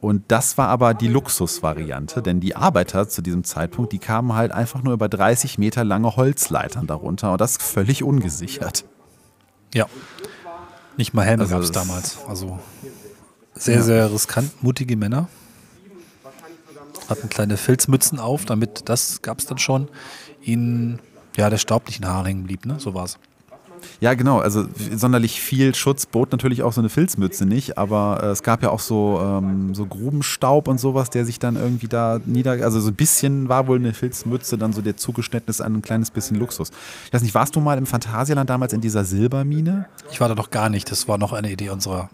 Und das war aber die Luxusvariante, denn die Arbeiter zu diesem Zeitpunkt, die kamen halt einfach nur über dreißig Meter lange Holzleitern darunter und das völlig ungesichert. Ja, nicht mal Helme gab es damals. Also sehr, sehr riskant, mutige Männer. Hatten kleine Filzmützen auf, damit, das gab es dann schon, ihnen ja, der Staub nicht in den Haaren hängen blieb, ne? So war es. Ja, genau. Also sonderlich viel Schutz bot natürlich auch so eine Filzmütze nicht, aber äh, es gab ja auch so, ähm, so Grubenstaub und sowas, der sich dann irgendwie da nieder... Also so ein bisschen war wohl eine Filzmütze dann so der Zugeständnis an ein kleines bisschen Luxus. Ich weiß nicht, warst du mal im Phantasialand damals in dieser Silbermine? Ich war da noch gar nicht. Das war noch eine Idee unserer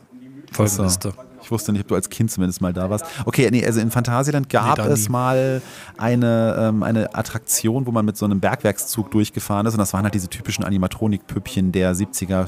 Folgenliste. Ich wusste nicht, ob du als Kind zumindest mal da warst. Okay, nee, also in Phantasialand gab nee, es mal eine, ähm, eine Attraktion, wo man mit so einem Bergwerkszug durchgefahren ist. Und das waren halt diese typischen Animatronik-Püppchen der siebziger,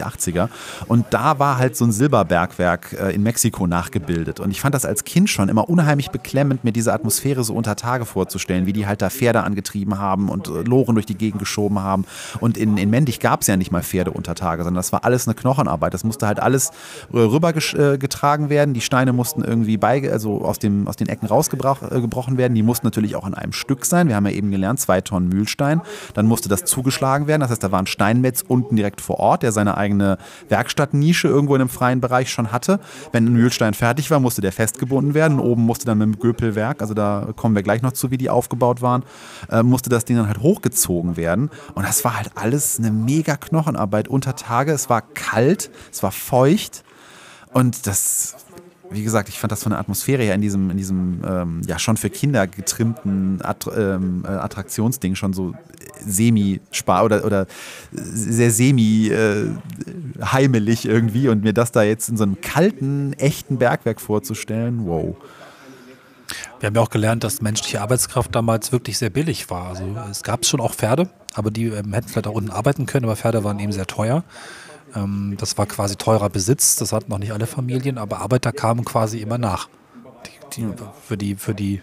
achtziger. Und da war halt so ein Silberbergwerk äh, in Mexiko nachgebildet. Und ich fand das als Kind schon immer unheimlich beklemmend, mir diese Atmosphäre so unter Tage vorzustellen, wie die halt da Pferde angetrieben haben und äh, Loren durch die Gegend geschoben haben. Und in, in Mendig gab es ja nicht mal Pferde unter Tage, sondern das war alles eine Knochenarbeit. Das musste halt alles äh, rübergetragen werden. Die Steine mussten irgendwie bei, also aus, dem, aus den Ecken rausgebrochen äh, werden. Die mussten natürlich auch an einem Stück sein. Wir haben ja eben gelernt, zwei Tonnen Mühlstein. Dann musste das zugeschlagen werden. Das heißt, da war ein Steinmetz unten direkt vor Ort, der seine eigene Werkstattnische irgendwo in einem freien Bereich schon hatte. Wenn ein Mühlstein fertig war, musste der festgebunden werden. Oben musste dann mit dem Göpelwerk, also da kommen wir gleich noch zu, wie die aufgebaut waren, äh, musste das Ding dann halt hochgezogen werden. Und das war halt alles eine mega Knochenarbeit unter Tage. Es war kalt, es war feucht. Und das, wie gesagt, ich fand das von der Atmosphäre her in diesem, in diesem ähm, ja schon für Kinder getrimmten Att- ähm, Attraktionsding schon so semi-spar oder, oder sehr semi-heimelig äh, irgendwie. Und mir das da jetzt in so einem kalten, echten Bergwerk vorzustellen, wow. Wir haben ja auch gelernt, dass menschliche Arbeitskraft damals wirklich sehr billig war. Also es gab schon auch Pferde, aber die ähm, hätten vielleicht auch unten arbeiten können, aber Pferde waren eben sehr teuer. Das war quasi teurer Besitz, das hatten noch nicht alle Familien, aber Arbeiter kamen quasi immer nach. Die, die, für die, für die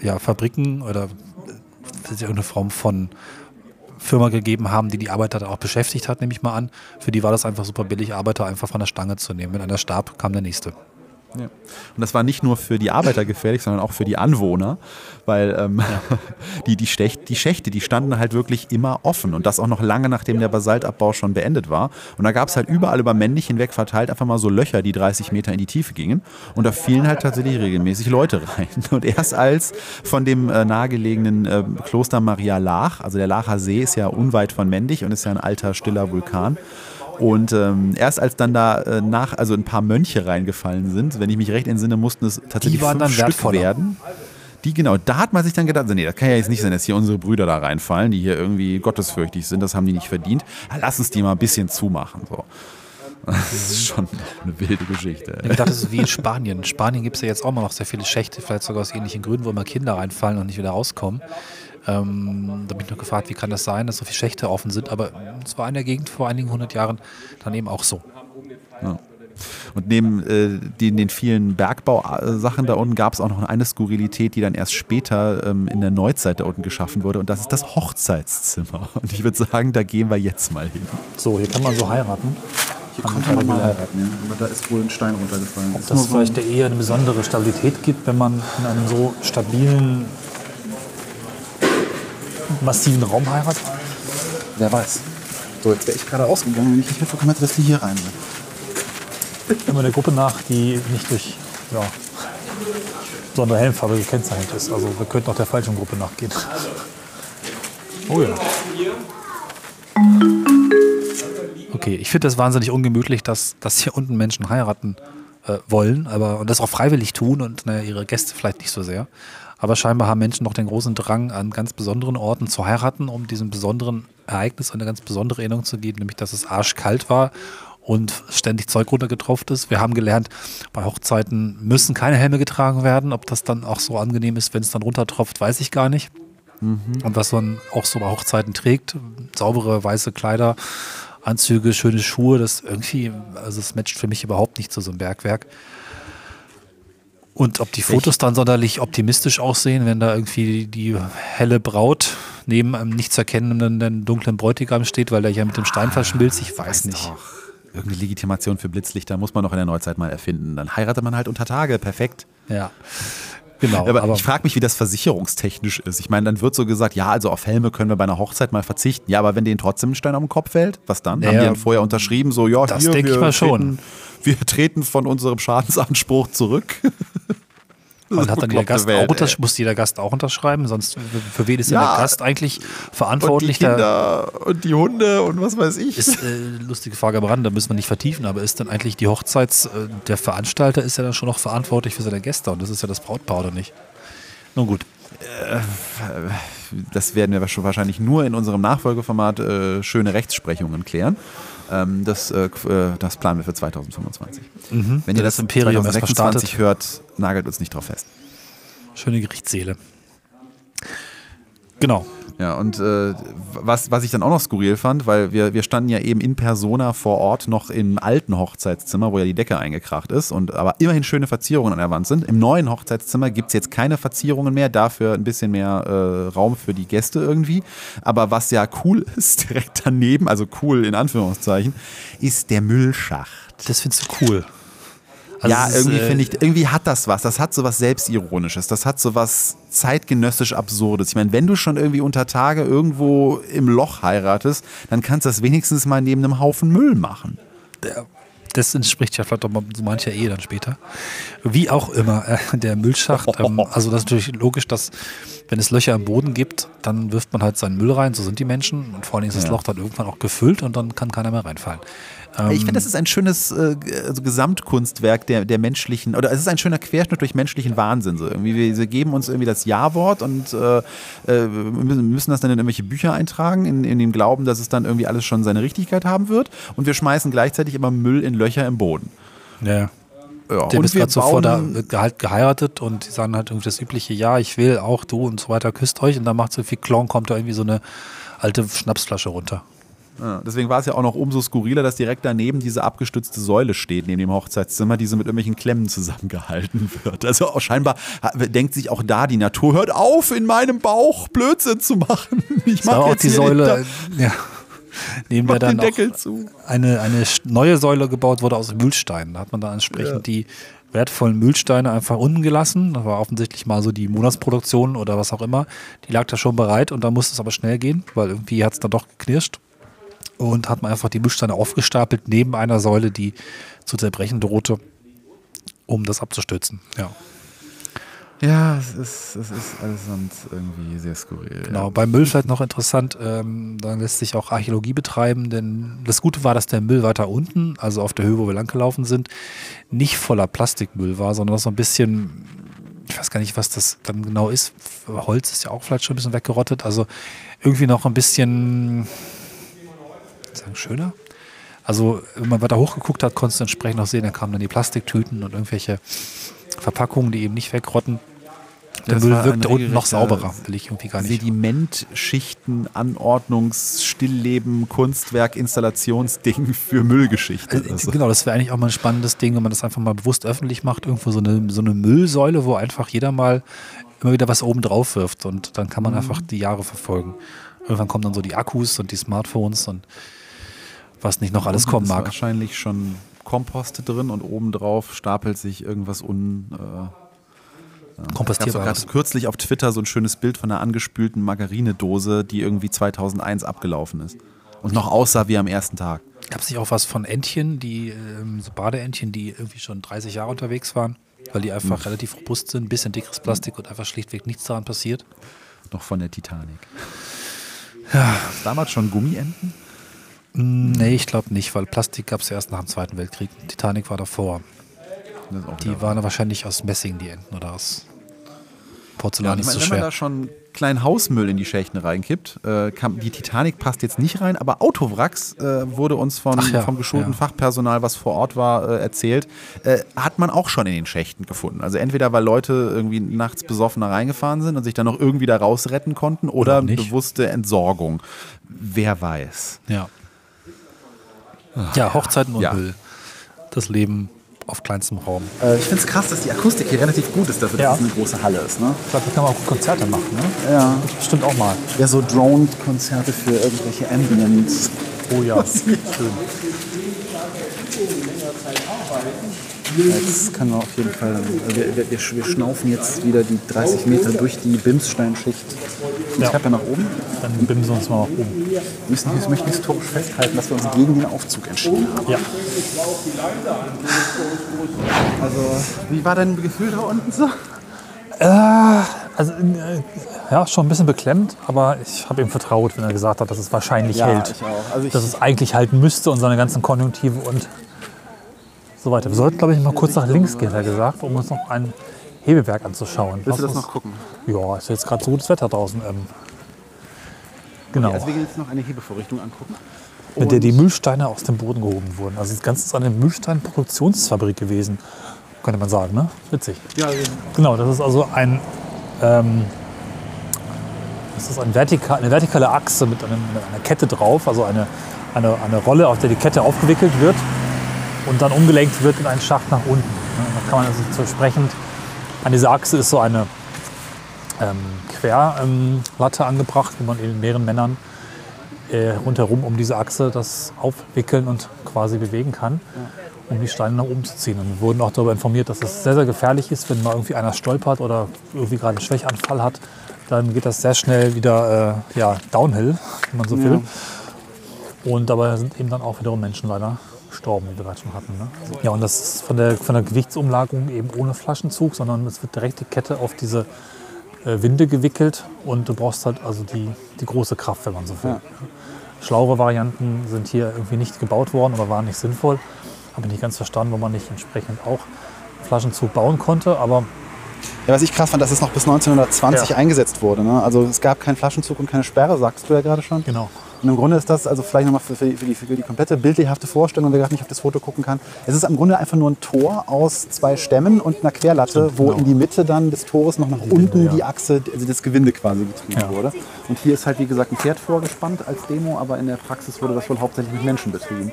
ja, Fabriken oder für irgendeine Form von Firma gegeben haben, die die Arbeiter dann auch beschäftigt hat, nehme ich mal an. Für die war das einfach super billig, Arbeiter einfach von der Stange zu nehmen. Wenn einer starb, kam der Nächste. Ja. Und das war nicht nur für die Arbeiter gefährlich, sondern auch für die Anwohner, weil ähm, ja. die, die, Schächte, die Schächte, die standen halt wirklich immer offen und das auch noch lange, nachdem der Basaltabbau schon beendet war. Und da gab es halt überall über Mendig hinweg verteilt einfach mal so Löcher, die dreißig Meter in die Tiefe gingen und da fielen halt tatsächlich regelmäßig Leute rein. Und erst als von dem äh, nahegelegenen äh, Kloster Maria Laach, also der Laacher See ist ja unweit von Mendig und ist ja ein alter, stiller Vulkan. Und ähm, erst als dann da äh, nach, also ein paar Mönche reingefallen sind, wenn ich mich recht entsinne, mussten es tatsächlich fünf dann Stück werden. Die, genau, da hat man sich dann gedacht, nee, das kann ja jetzt nicht sein, dass hier unsere Brüder da reinfallen, die hier irgendwie gottesfürchtig sind, das haben die nicht verdient. Ja, lass uns die mal ein bisschen zumachen. So. Das ist schon eine wilde Geschichte. Ich dachte, das ist wie in Spanien. In Spanien gibt es ja jetzt auch mal noch sehr viele Schächte, vielleicht sogar aus ähnlichen Gründen, wo immer Kinder reinfallen und nicht wieder rauskommen. Ähm, da bin ich nur gefragt, wie kann das sein, dass so viele Schächte offen sind, aber es war in der Gegend vor einigen hundert Jahren dann eben auch so. Ja. Und neben äh, den, den vielen Bergbausachen da unten gab es auch noch eine Skurrilität, die dann erst später ähm, in der Neuzeit da unten geschaffen wurde und das ist das Hochzeitszimmer. Und ich würde sagen, da gehen wir jetzt mal hin. So, hier kann man so heiraten. Hier kann man mal heiraten, ja. Aber da ist wohl ein Stein runtergefallen. Ob das vielleicht der Ehe eine besondere Stabilität gibt, wenn man in einem so stabilen massiven Raum heiratet? Wer weiß. So, jetzt wäre ich gerade rausgegangen, wenn ich nicht mitbekommen hätte, dass die hier rein sind. Immer der Gruppe nach, die nicht durch ja, besondere Helmfarbe gekennzeichnet ist. Also wir könnten auch der falschen Gruppe nachgehen. Oh ja. Okay, ich finde das wahnsinnig ungemütlich, dass, dass hier unten Menschen heiraten äh, wollen, aber und das auch freiwillig tun und naja, ihre Gäste vielleicht nicht so sehr. Aber scheinbar haben Menschen noch den großen Drang, an ganz besonderen Orten zu heiraten, um diesem besonderen Ereignis eine ganz besondere Erinnerung zu geben, nämlich dass es arschkalt war und ständig Zeug runtergetropft ist. Wir haben gelernt, bei Hochzeiten müssen keine Helme getragen werden. Ob das dann auch so angenehm ist, wenn es dann runtertropft, weiß ich gar nicht. Mhm. Und was man auch so bei Hochzeiten trägt, saubere weiße Kleider, Anzüge, schöne Schuhe, das irgendwie, also es matcht für mich überhaupt nicht zu so einem Bergwerk. Und ob die Fotos dann sonderlich optimistisch aussehen, wenn da irgendwie die helle Braut neben einem nicht zu erkennenden dunklen Bräutigam steht, weil der ja mit dem Stein verschmilzt, ich weiß nicht. Irgendeine Legitimation für Blitzlichter muss man noch in der Neuzeit mal erfinden. Dann heiratet man halt unter Tage, perfekt. Ja, genau. Aber, aber ich frage mich, wie das versicherungstechnisch ist. Ich meine, dann wird so gesagt, ja, also auf Helme können wir bei einer Hochzeit mal verzichten. Ja, aber wenn denen trotzdem ein Stein auf den Kopf fällt, was dann? Ja, haben die dann vorher unterschrieben, so, ja, das denke ich mal schon. Wir treten von unserem Schadensanspruch zurück. Man hat dann jeder Gast Welt, auch muss jeder Gast auch unterschreiben, sonst für wen ist ja, der Gast eigentlich verantwortlich? Und die Kinder und die Hunde und was weiß ich. Ist äh, lustige Frage am Rande, da müssen wir nicht vertiefen, aber ist dann eigentlich die Hochzeits, äh, der Veranstalter ist ja dann schon noch verantwortlich für seine Gäste und das ist ja das Brautpaar oder nicht? Nun gut. Äh, das werden wir schon wahrscheinlich nur in unserem Nachfolgeformat äh, schöne Rechtsprechungen klären. Ähm, das, äh, das planen wir für zwanzig fünfundzwanzig. Mhm. Wenn ihr das, das Imperium zwanzig sechsundzwanzig hört, nagelt uns nicht drauf fest. Schöne Gerichtssäle. Genau. Ja, und äh, was, was ich dann auch noch skurril fand, weil wir, wir standen ja eben in Persona vor Ort noch im alten Hochzeitszimmer, wo ja die Decke eingekracht ist, und aber immerhin schöne Verzierungen an der Wand sind. Im neuen Hochzeitszimmer gibt es jetzt keine Verzierungen mehr, dafür ein bisschen mehr äh, Raum für die Gäste irgendwie. Aber was ja cool ist, direkt daneben, also cool in Anführungszeichen, ist der Müllschacht. Das findest du cool? Also ja, irgendwie finde ich, irgendwie hat das was. Das hat so was Selbstironisches. Das hat so was zeitgenössisch Absurdes. Ich meine, wenn du schon irgendwie unter Tage irgendwo im Loch heiratest, dann kannst du das wenigstens mal neben einem Haufen Müll machen. Das entspricht ja vielleicht auch so mancher Ehe dann später. Wie auch immer, äh, der Müllschacht. Ähm, also das ist natürlich logisch, dass wenn es Löcher im Boden gibt, dann wirft man halt seinen Müll rein. So sind die Menschen. Und vor allem ist das ja. Loch dann irgendwann auch gefüllt und dann kann keiner mehr reinfallen. Ich finde, das ist ein schönes äh, also Gesamtkunstwerk der, der menschlichen, oder es ist ein schöner Querschnitt durch menschlichen Wahnsinn. So. Irgendwie, wir, wir geben uns irgendwie das Ja-Wort und äh, äh, müssen das dann in irgendwelche Bücher eintragen, in, in dem Glauben, dass es dann irgendwie alles schon seine Richtigkeit haben wird. Und wir schmeißen gleichzeitig immer Müll in Löcher im Boden. Ja. Ja, der ist gerade zuvor da halt geheiratet und die sagen halt irgendwie das übliche, ja, ich will auch, du und so weiter, küsst euch. Und dann macht so viel Klon, kommt da irgendwie so eine alte Schnapsflasche runter. Deswegen war es ja auch noch umso skurriler, dass direkt daneben diese abgestützte Säule steht, neben dem Hochzeitszimmer, die so mit irgendwelchen Klemmen zusammengehalten wird. Also auch scheinbar denkt sich auch da die Natur, hört auf, in meinem Bauch Blödsinn zu machen. Ich mache jetzt die Säule, ja, nehmen wir dann den Deckel zu. Eine, eine neue Säule gebaut wurde aus Mühlsteinen. Da hat man dann entsprechend ja. die wertvollen Mühlsteine einfach unten gelassen. Das war offensichtlich mal so die Monatsproduktion oder was auch immer. Die lag da schon bereit und da musste es aber schnell gehen, weil irgendwie hat es dann doch geknirscht. Und hat man einfach die Müllsteine aufgestapelt neben einer Säule, die zu zerbrechen drohte, um das abzustützen. Ja, ja, es ist, es ist allesamt irgendwie sehr skurril. Genau, ja. Beim Müll vielleicht noch interessant, ähm, dann lässt sich auch Archäologie betreiben, denn das Gute war, dass der Müll weiter unten, also auf der Höhe, wo wir langgelaufen sind, nicht voller Plastikmüll war, sondern so ein bisschen, ich weiß gar nicht, was das dann genau ist, Holz ist ja auch vielleicht schon ein bisschen weggerottet, also irgendwie noch ein bisschen... sagen, schöner. Also wenn man weiter hochgeguckt hat, konntest du entsprechend auch sehen, da kamen dann die Plastiktüten und irgendwelche Verpackungen, die eben nicht wegrotten. Der Müll wirkte unten noch sauberer, will ich irgendwie gar nicht. Sedimentschichten, Anordnungs-, Stillleben, Kunstwerk, Installationsding für Müllgeschichte. Also, also. Genau, das wäre eigentlich auch mal ein spannendes Ding, wenn man das einfach mal bewusst öffentlich macht, irgendwo so eine, so eine Müllsäule, wo einfach jeder mal immer wieder was oben drauf wirft und dann kann man mhm. einfach die Jahre verfolgen. Irgendwann kommen dann so die Akkus und die Smartphones und was nicht noch alles kommen mag. Wahrscheinlich schon Komposte drin und obendrauf stapelt sich irgendwas un... Äh, Kompostierbar. Ich habe gerade kürzlich auf Twitter so ein schönes Bild von einer angespülten Margarinedose, die irgendwie zweitausendeins abgelaufen ist und noch aussah wie am ersten Tag. Gab es nicht auch was von Entchen, die ähm, so Badeentchen, die irgendwie schon dreißig Jahre unterwegs waren, weil die einfach mhm. relativ robust sind, ein bisschen dickeres Plastik und einfach schlichtweg nichts daran passiert? Noch von der Titanic. Ja. Damals schon Gummienten? Nee, ich glaube nicht, weil Plastik gab es ja erst nach dem Zweiten Weltkrieg. Titanic war davor. Die waren wahrscheinlich aus Messing, die Enten, oder aus Porzellan. Ja, ich meine, ist so schwer. Wenn man da schon kleinen Hausmüll in die Schächten reinkippt, äh, kam, die Titanic passt jetzt nicht rein, aber Autowracks äh, wurde uns von, ja, vom geschulten ja. Fachpersonal, was vor Ort war, äh, erzählt, äh, hat man auch schon in den Schächten gefunden. Also entweder, weil Leute irgendwie nachts besoffen da reingefahren sind und sich dann noch irgendwie da rausretten konnten oder, oder bewusste Entsorgung. Wer weiß. Ja, Ach, ja Hochzeiten und ja. Müll. Das Leben auf kleinstem Raum. Äh, ich finde es krass, dass die Akustik hier relativ gut ist, dafür, ja. dass es eine große Halle ist. Ne? Ich glaube, da kann man auch Konzerte machen. Ne? Ja. Das bestimmt auch mal. Ja, so Drone-Konzerte für irgendwelche Ambients. Oh ja, schön. Jetzt kann man auf jeden Fall, äh, wir, wir, wir schnaufen jetzt wieder die dreißig Meter durch die Bimsstein-Schicht. Ich habe ja nach oben. Dann bimsen wir uns mal nach oben. Wir müssen, wir möchten historisch festhalten, dass wir uns gegen den Aufzug entschieden haben. Ja. Also, wie war dein Gefühl da unten so? Äh, also, äh, ja, schon ein bisschen beklemmt, aber ich habe ihm vertraut, wenn er gesagt hat, dass es wahrscheinlich ja, hält. Ich auch. Also ich dass es eigentlich halten müsste und seine ganzen Konjunktive und so weiter. Wir sollten, glaube ich, mal kurz nach links gehen, hat er gesagt, um uns noch ein Hebewerk anzuschauen. Willst du das noch gucken? Ja, ist jetzt gerade so gutes Wetter draußen. Ähm, genau. Okay, also wir gehen jetzt noch eine Hebevorrichtung angucken. Mit der die Mühlsteine aus dem Boden gehoben wurden. Also das Ganze ist eine Mühlsteinproduktionsfabrik gewesen, könnte man sagen, ne? Witzig. Ja, genau. Genau, das ist also ein, ähm, das ist ein vertikal, eine vertikale Achse mit, einem, mit einer Kette drauf, also eine, eine, eine Rolle, auf der die Kette aufgewickelt wird und dann umgelenkt wird in einen Schacht nach unten. Da kann man also entsprechend, an dieser Achse ist so eine ähm, Querlatte ähm, angebracht, wo man in mehreren Männern äh, rundherum um diese Achse das aufwickeln und quasi bewegen kann, um die Steine nach oben zu ziehen. Und wir wurden auch darüber informiert, dass es sehr, sehr gefährlich ist, wenn mal irgendwie einer stolpert oder irgendwie gerade einen Schwächanfall hat, dann geht das sehr schnell wieder äh, ja, downhill, wenn man so will. Ja. Und dabei sind eben dann auch wiederum Menschen leider gestorben, die wir bereits schon hatten. Ne? Ja, und das ist von der, von der Gewichtsumlagerung eben ohne Flaschenzug, sondern es wird direkt die Kette auf diese äh, Winde gewickelt und du brauchst halt also die, die große Kraft, wenn man so will. Ja. Schlauere Varianten sind hier irgendwie nicht gebaut worden oder waren nicht sinnvoll. Habe ich nicht ganz verstanden, warum man nicht entsprechend auch Flaschenzug bauen konnte, aber ja, was ich krass fand, dass es noch bis neunzehnhundertzwanzig ja. eingesetzt wurde. Ne? Also es gab keinen Flaschenzug und keine Sperre, sagst du ja gerade schon. Genau. Und im Grunde ist das, also vielleicht nochmal für, für, für, die, für die komplette bildhafte Vorstellung, wer gerade nicht auf das Foto gucken kann, es ist im Grunde einfach nur ein Tor aus zwei Stämmen und einer Querlatte, wo genau. in die Mitte dann des Tores noch nach die unten Winde, ja. die Achse, also das Gewinde quasi getrieben ja. wurde. Und hier ist halt wie gesagt ein Pferd vorgespannt als Demo, aber in der Praxis wurde das wohl hauptsächlich mit Menschen betrieben.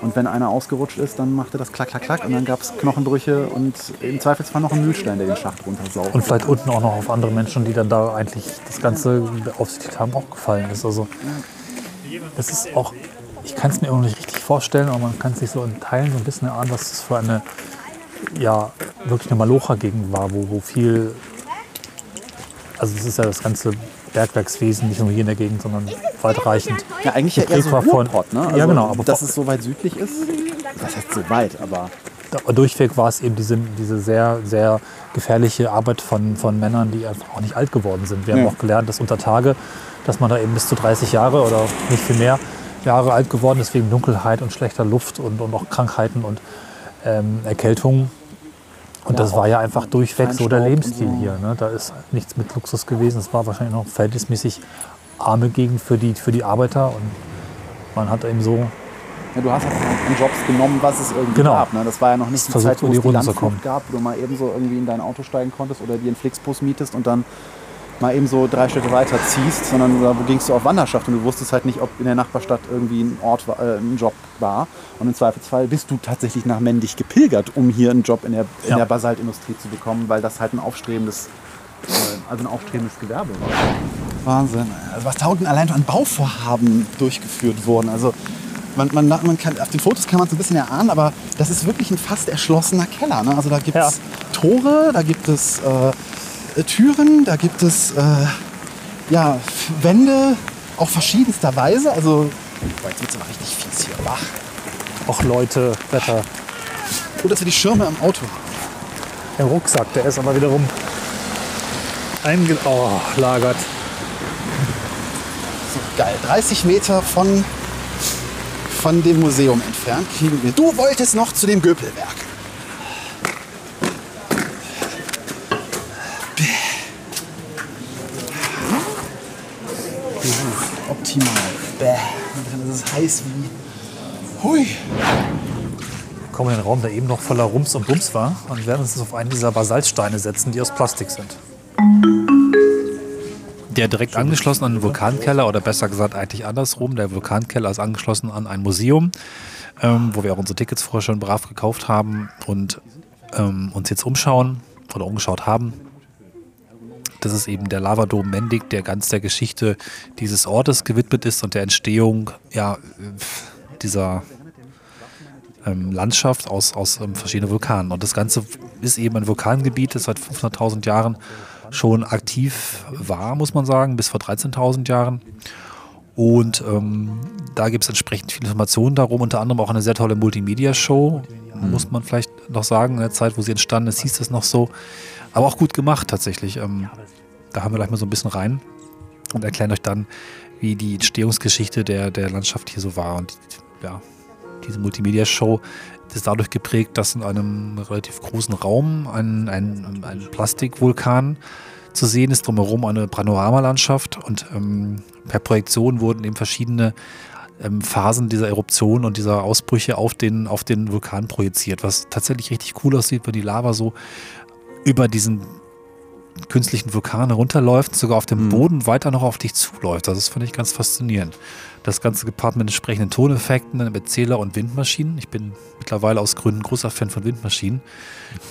Und wenn einer ausgerutscht ist, dann machte das klack, klack, klack und dann gab es Knochenbrüche und im Zweifelsfall noch einen Mühlstein, der den Schacht runtersaugt. Und vielleicht unten auch noch auf andere Menschen, die dann da eigentlich das Ganze beaufsichtigt haben, auch gefallen ist. Also das ist auch, ich kann es mir auch nicht richtig vorstellen, aber man kann sich so in Teilen so ein bisschen erahnen, was das für eine, ja, wirklich eine Malocha-Gegend war, wo, wo viel, also das ist ja das ganze Bergwerkswesen, nicht nur hier in der Gegend, sondern weitreichend. Ja, eigentlich ja eher so ein Ruhrpott, ne? Also, ja, genau. Aber dass es so weit südlich ist, das heißt so weit, aber... Durchweg war es eben diese, diese sehr, sehr gefährliche Arbeit von, von Männern, die einfach auch nicht alt geworden sind. Wir ja. haben auch gelernt, dass unter Tage, dass man da eben bis zu dreißig Jahre oder nicht viel mehr Jahre alt geworden ist, wegen Dunkelheit und schlechter Luft und, und auch Krankheiten und ähm, Erkältungen. Und das war ja einfach durchweg so der Lebensstil hier. Ne? Da ist nichts mit Luxus gewesen. Es war wahrscheinlich noch verhältnismäßig arme Gegend für die, für die Arbeiter. Und man hat eben so... Ja, du hast halt an Jobs genommen, was es irgendwie genau. gab. Ne? Das war ja noch nicht die Versucht, Zeit, wo es die Landflucht gab, wo du mal eben so irgendwie in dein Auto steigen konntest oder dir einen Flixbus mietest und dann mal eben so drei Städte weiter ziehst, sondern da gingst du auf Wanderschaft und du wusstest halt nicht, ob in der Nachbarstadt irgendwie ein Ort, äh, ein Job war. Und im Zweifelsfall bist du tatsächlich nach Mendig gepilgert, um hier einen Job in der, in ja. der Basaltindustrie zu bekommen, weil das halt ein aufstrebendes, äh, also ein aufstrebendes Gewerbe war. Wahnsinn. Also was da unten allein an Bauvorhaben durchgeführt wurden. Also man, man, man kann, auf den Fotos kann man es ein bisschen erahnen, aber das ist wirklich ein fast erschlossener Keller. Ne? Also da gibt es ja. Tore, da gibt es... Äh, Türen, da gibt es äh, ja, Wände, auch verschiedenster Weise. Also, boah, jetzt wird es aber richtig fies hier. Wach. Och Leute, Wetter. Gut, dass wir die Schirme im Auto haben. Der Rucksack, der ist aber wiederum eingelagert. Oh, so geil. dreißig Meter von von dem Museum entfernt kriegen wir... Du wolltest noch zu dem Göpelwerk. Optimal. Bäh. Das ist heiß wie... Hui. Wir kommen in den Raum, der eben noch voller Rums und Bums war, und werden uns auf einen dieser Basaltsteine setzen, die aus Plastik sind. Der direkt angeschlossen an den Vulkankeller, oder besser gesagt eigentlich andersrum, der Vulkankeller ist angeschlossen an ein Museum, ähm, wo wir auch unsere Tickets vorher schon brav gekauft haben und ähm, uns jetzt umschauen oder umgeschaut haben. Das ist eben der Lava-Dom Mendig, der ganz der Geschichte dieses Ortes gewidmet ist und der Entstehung ja, dieser ähm, Landschaft aus, aus ähm, verschiedenen Vulkanen. Und das Ganze ist eben ein Vulkangebiet, das seit fünfhunderttausend Jahren schon aktiv war, muss man sagen, bis vor dreizehntausend Jahren. Und ähm, da gibt es entsprechend viele Informationen darum, unter anderem auch eine sehr tolle Multimedia-Show, mhm. muss man vielleicht noch sagen, in der Zeit, wo sie entstanden ist, hieß das noch so. Aber auch gut gemacht tatsächlich. Ähm, da haben wir gleich mal so ein bisschen rein und erklären euch dann, wie die Entstehungsgeschichte der, der Landschaft hier so war. Und ja, diese Multimedia-Show ist dadurch geprägt, dass in einem relativ großen Raum ein, ein, ein Plastikvulkan zu sehen ist, drumherum eine Panoramalandschaft, und ähm, per Projektion wurden eben verschiedene ähm, Phasen dieser Eruption und dieser Ausbrüche auf den, auf den Vulkan projiziert, was tatsächlich richtig cool aussieht, weil die Lava so über diesen künstlichen Vulkan herunterläuft, sogar auf dem mhm. Boden weiter noch auf dich zuläuft. Also das fand ich ganz faszinierend. Das Ganze gepaart mit entsprechenden Toneffekten, einem Erzähler und Windmaschinen. Ich bin mittlerweile aus Gründen großer Fan von Windmaschinen.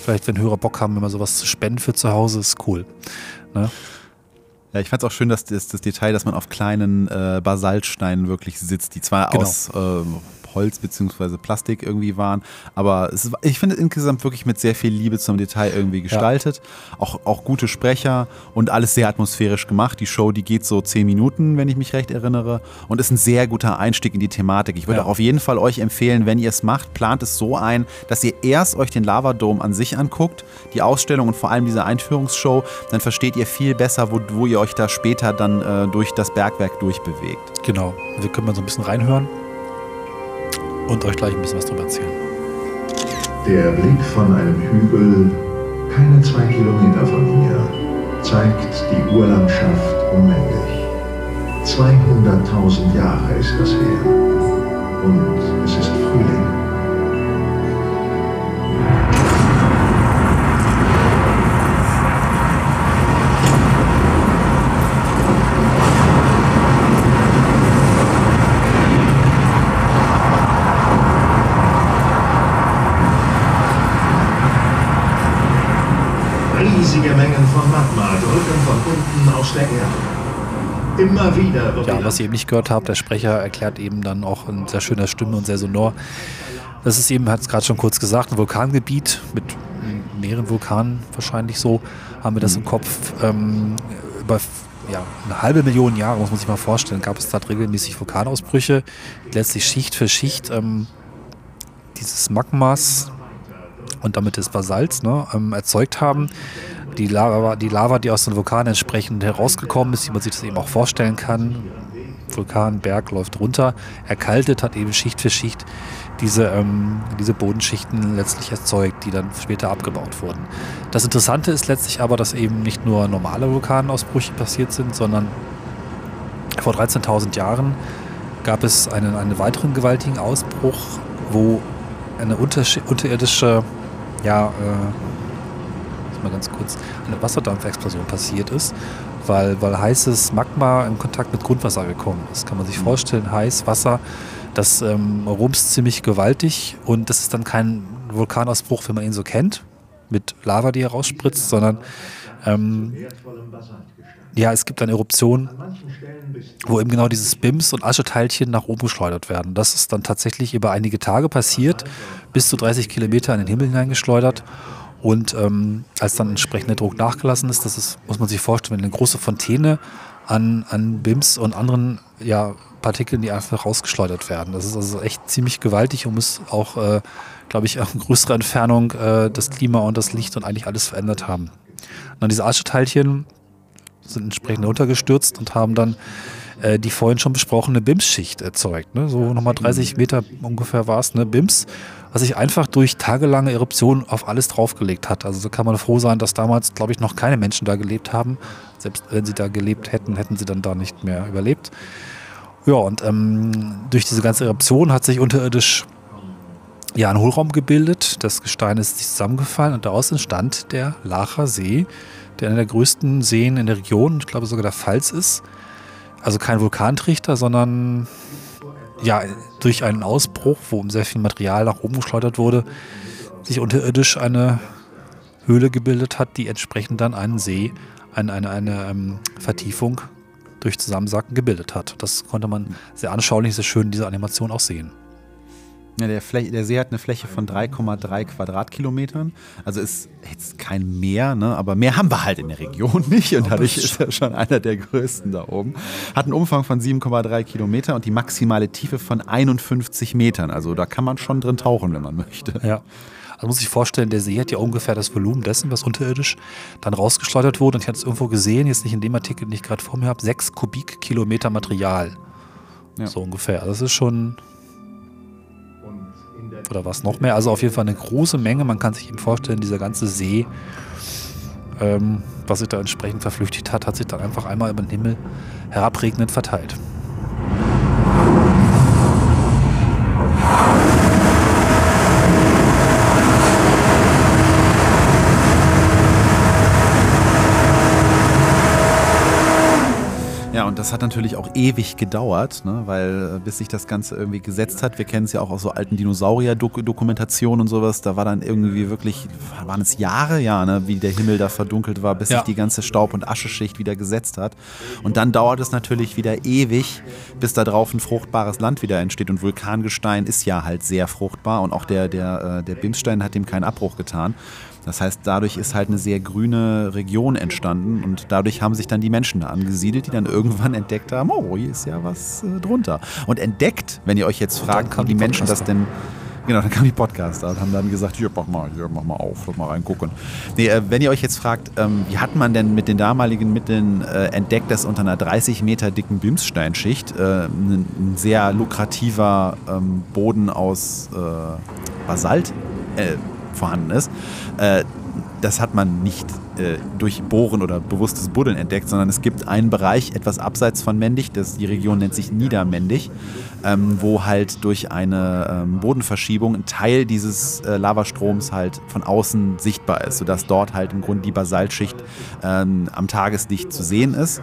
Vielleicht, wenn Hörer Bock haben, immer sowas zu spenden für zu Hause, ist cool. Ne? Ja, ich fand es auch schön, dass das, das Detail, dass man auf kleinen äh, Basaltsteinen wirklich sitzt, die zwar genau. aus äh, Holz bzw. Plastik irgendwie waren, aber es ist, ich finde insgesamt wirklich mit sehr viel Liebe zum Detail irgendwie gestaltet. Ja. Auch, auch gute Sprecher und alles sehr atmosphärisch gemacht. Die Show, die geht so zehn Minuten, wenn ich mich recht erinnere, und ist ein sehr guter Einstieg in die Thematik. Ich würde ja. auch auf jeden Fall euch empfehlen, wenn ihr es macht, plant es so ein, dass ihr erst euch den Lava-Dom an sich anguckt, die Ausstellung und vor allem diese Einführungsshow, dann versteht ihr viel besser, wo, wo ihr euch da später dann äh, durch das Bergwerk durchbewegt. Genau, wir können mal so ein bisschen reinhören und euch gleich ein bisschen was drüber erzählen. Der Blick von einem Hügel, keine zwei Kilometer von hier, zeigt die Urlandschaft unendlich. zweihunderttausend Jahre ist das her. Und es ist Frühling. Ja, was ihr eben nicht gehört habt, der Sprecher erklärt eben dann auch in sehr schöner Stimme und sehr sonor. Das ist eben, hat es gerade schon kurz gesagt, ein Vulkangebiet mit mehreren Vulkanen, wahrscheinlich so, haben wir das im Kopf. Ähm, über ja, eine halbe Million Jahre, muss man sich mal vorstellen, gab es dort regelmäßig Vulkanausbrüche. Letztlich Schicht für Schicht ähm, dieses Magmas und damit des Basalts ne, ähm, erzeugt haben. Die Lava, die Lava, die aus den Vulkanen entsprechend herausgekommen ist, wie man sich das eben auch vorstellen kann. Vulkanberg läuft runter, erkaltet, hat eben Schicht für Schicht diese, ähm, diese Bodenschichten letztlich erzeugt, die dann später abgebaut wurden. Das Interessante ist letztlich aber, dass eben nicht nur normale Vulkanausbrüche passiert sind, sondern vor dreizehntausend Jahren gab es einen, einen weiteren gewaltigen Ausbruch, wo eine unterirdische, ja, äh, mal ganz kurz, eine Wasserdampfexplosion passiert ist, weil, weil heißes Magma in Kontakt mit Grundwasser gekommen ist. Kann man sich vorstellen, heiß Wasser, das ähm, rumst ziemlich gewaltig, und das ist dann kein Vulkanausbruch, wenn man ihn so kennt, mit Lava, die herausspritzt, sondern ähm, ja, es gibt eine Eruption, wo eben genau dieses Bims und Ascheteilchen nach oben geschleudert werden. Das ist dann tatsächlich über einige Tage passiert, bis zu dreißig Kilometer in den Himmel hineingeschleudert. Und ähm, als dann entsprechender Druck nachgelassen ist, das ist, muss man sich vorstellen, eine große Fontäne an, an Bims und anderen ja, Partikeln, die einfach rausgeschleudert werden. Das ist also echt ziemlich gewaltig und muss auch, äh, glaube ich, auch in größerer Entfernung äh, das Klima und das Licht und eigentlich alles verändert haben. Und dann diese Ascheteilchen sind entsprechend runtergestürzt und haben dann äh, die vorhin schon besprochene Bimsschicht erzeugt. Ne? So nochmal dreißig Meter ungefähr war es, ne? Bims, was sich einfach durch tagelange Eruptionen auf alles draufgelegt hat. Also so kann man froh sein, dass damals, glaube ich, noch keine Menschen da gelebt haben. Selbst wenn sie da gelebt hätten, hätten sie dann da nicht mehr überlebt. Ja, und ähm, durch diese ganze Eruption hat sich unterirdisch ja ein Hohlraum gebildet. Das Gestein ist zusammengefallen und daraus entstand der Laacher See, der einer der größten Seen in der Region, ich glaube sogar der Pfalz ist. Also kein Vulkantrichter, sondern ja, durch einen Ausbruch, wo sehr viel Material nach oben geschleudert wurde, sich unterirdisch eine Höhle gebildet hat, die entsprechend dann einen See, eine, eine, eine ähm, Vertiefung durch Zusammensacken gebildet hat. Das konnte man sehr anschaulich, sehr schön in dieser Animation auch sehen. Ja, der, Fläche, der See hat eine Fläche von drei Komma drei Quadratkilometern, also ist jetzt kein Meer, ne? Aber Meer haben wir halt in der Region nicht und dadurch ist er schon einer der größten da oben. Hat einen Umfang von sieben Komma drei Kilometer und die maximale Tiefe von einundfünfzig Metern, also da kann man schon drin tauchen, wenn man möchte. Ja. Man muss sich vorstellen, der See hat ja ungefähr das Volumen dessen, was unterirdisch dann rausgeschleudert wurde. Und ich hatte es irgendwo gesehen, jetzt nicht in dem Artikel, den ich gerade vor mir habe, sechs Kubikkilometer Material. Ja. So ungefähr. Das ist schon, oder was noch mehr. Also auf jeden Fall eine große Menge. Man kann sich eben vorstellen, dieser ganze See, ähm, was sich da entsprechend verflüchtigt hat, hat sich dann einfach einmal über den Himmel herabregnend verteilt. Ja, und das hat natürlich auch ewig gedauert, ne? Weil bis sich das Ganze irgendwie gesetzt hat, wir kennen es ja auch aus so alten Dinosaurier-Dokumentationen und sowas, da war dann irgendwie wirklich, waren es Jahre, ja, ne? Wie der Himmel da verdunkelt war, bis ja. sich die ganze Staub- und Ascheschicht wieder gesetzt hat. Und dann dauert es natürlich wieder ewig, bis da drauf ein fruchtbares Land wieder entsteht. Und Vulkangestein ist ja halt sehr fruchtbar und auch der, der, der Bimsstein hat dem keinen Abbruch getan. Das heißt, dadurch ist halt eine sehr grüne Region entstanden und dadurch haben sich dann die Menschen da angesiedelt, die dann irgendwann entdeckt haben, oh, hier ist ja was äh, drunter. Und entdeckt, wenn ihr euch jetzt fragt, wie die Menschen das denn, genau, dann kamen die Podcaster und haben dann gesagt, hier, mach mal, hier, mach mal auf, mach mal reingucken. Nee, äh, wenn ihr euch jetzt fragt, ähm, wie hat man denn mit den damaligen Mitteln äh, entdeckt, dass unter einer dreißig Meter dicken Bimssteinschicht äh, ein, ein sehr lukrativer ähm, Boden aus äh, Basalt äh, vorhanden ist. Das hat man nicht durch Bohren oder bewusstes Buddeln entdeckt, sondern es gibt einen Bereich etwas abseits von Mendig, das, die Region nennt sich Niedermendig, wo halt durch eine Bodenverschiebung ein Teil dieses Lavastroms halt von außen sichtbar ist, sodass dort halt im Grunde die Basaltschicht am Tageslicht zu sehen ist.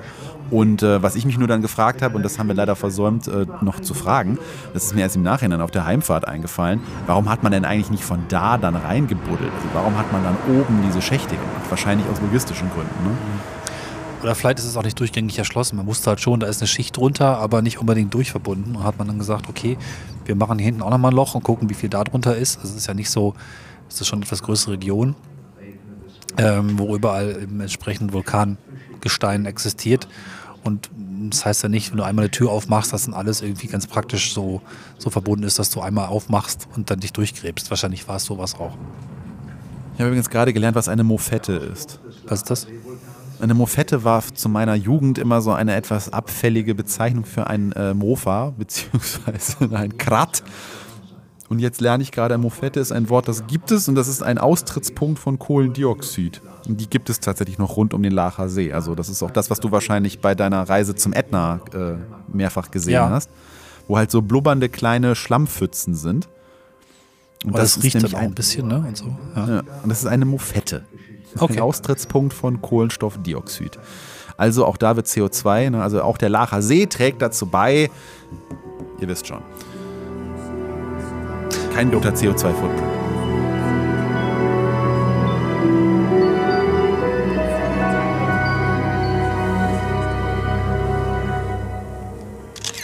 Und äh, was ich mich nur dann gefragt habe, und das haben wir leider versäumt, äh, noch zu fragen, das ist mir erst im Nachhinein auf der Heimfahrt eingefallen, warum hat man denn eigentlich nicht von da dann reingebuddelt? Also warum hat man dann oben diese Schächte gemacht? Wahrscheinlich aus logistischen Gründen, ne? Oder vielleicht ist es auch nicht durchgängig erschlossen. Man wusste halt schon, da ist eine Schicht drunter, aber nicht unbedingt durchverbunden. Und hat man dann gesagt, okay, wir machen hier hinten auch nochmal ein Loch und gucken, wie viel da drunter ist. Also es ist ja nicht so, es ist schon eine etwas größere Region, ähm, wo überall eben entsprechend Vulkangestein existiert. Und das heißt ja nicht, wenn du einmal eine Tür aufmachst, dass dann alles irgendwie ganz praktisch so, so verbunden ist, dass du einmal aufmachst und dann dich durchgräbst. Wahrscheinlich war es sowas auch. Ich habe übrigens gerade gelernt, was eine Mofette ist. Was ist das? Eine Mofette war zu meiner Jugend immer so eine etwas abfällige Bezeichnung für einen äh, Mofa, beziehungsweise ein Krat. Und jetzt lerne ich gerade, Mofette ist ein Wort, das gibt es und das ist ein Austrittspunkt von Kohlendioxid. Und die gibt es tatsächlich noch rund um den Laacher See. Also das ist auch das, was du wahrscheinlich bei deiner Reise zum Ätna äh, mehrfach gesehen ja. hast, wo halt so blubbernde kleine Schlammpfützen sind. Und oh, das, das riecht dann auch ein bisschen, ne? Und so. Ja. Ja. Und das ist eine Mofette. Okay. Ein Austrittspunkt von Kohlenstoffdioxid. Also auch da wird C O zwei, ne? Also auch der Laacher See trägt dazu bei, ihr wisst schon. Kein guter C O zwei Footprint.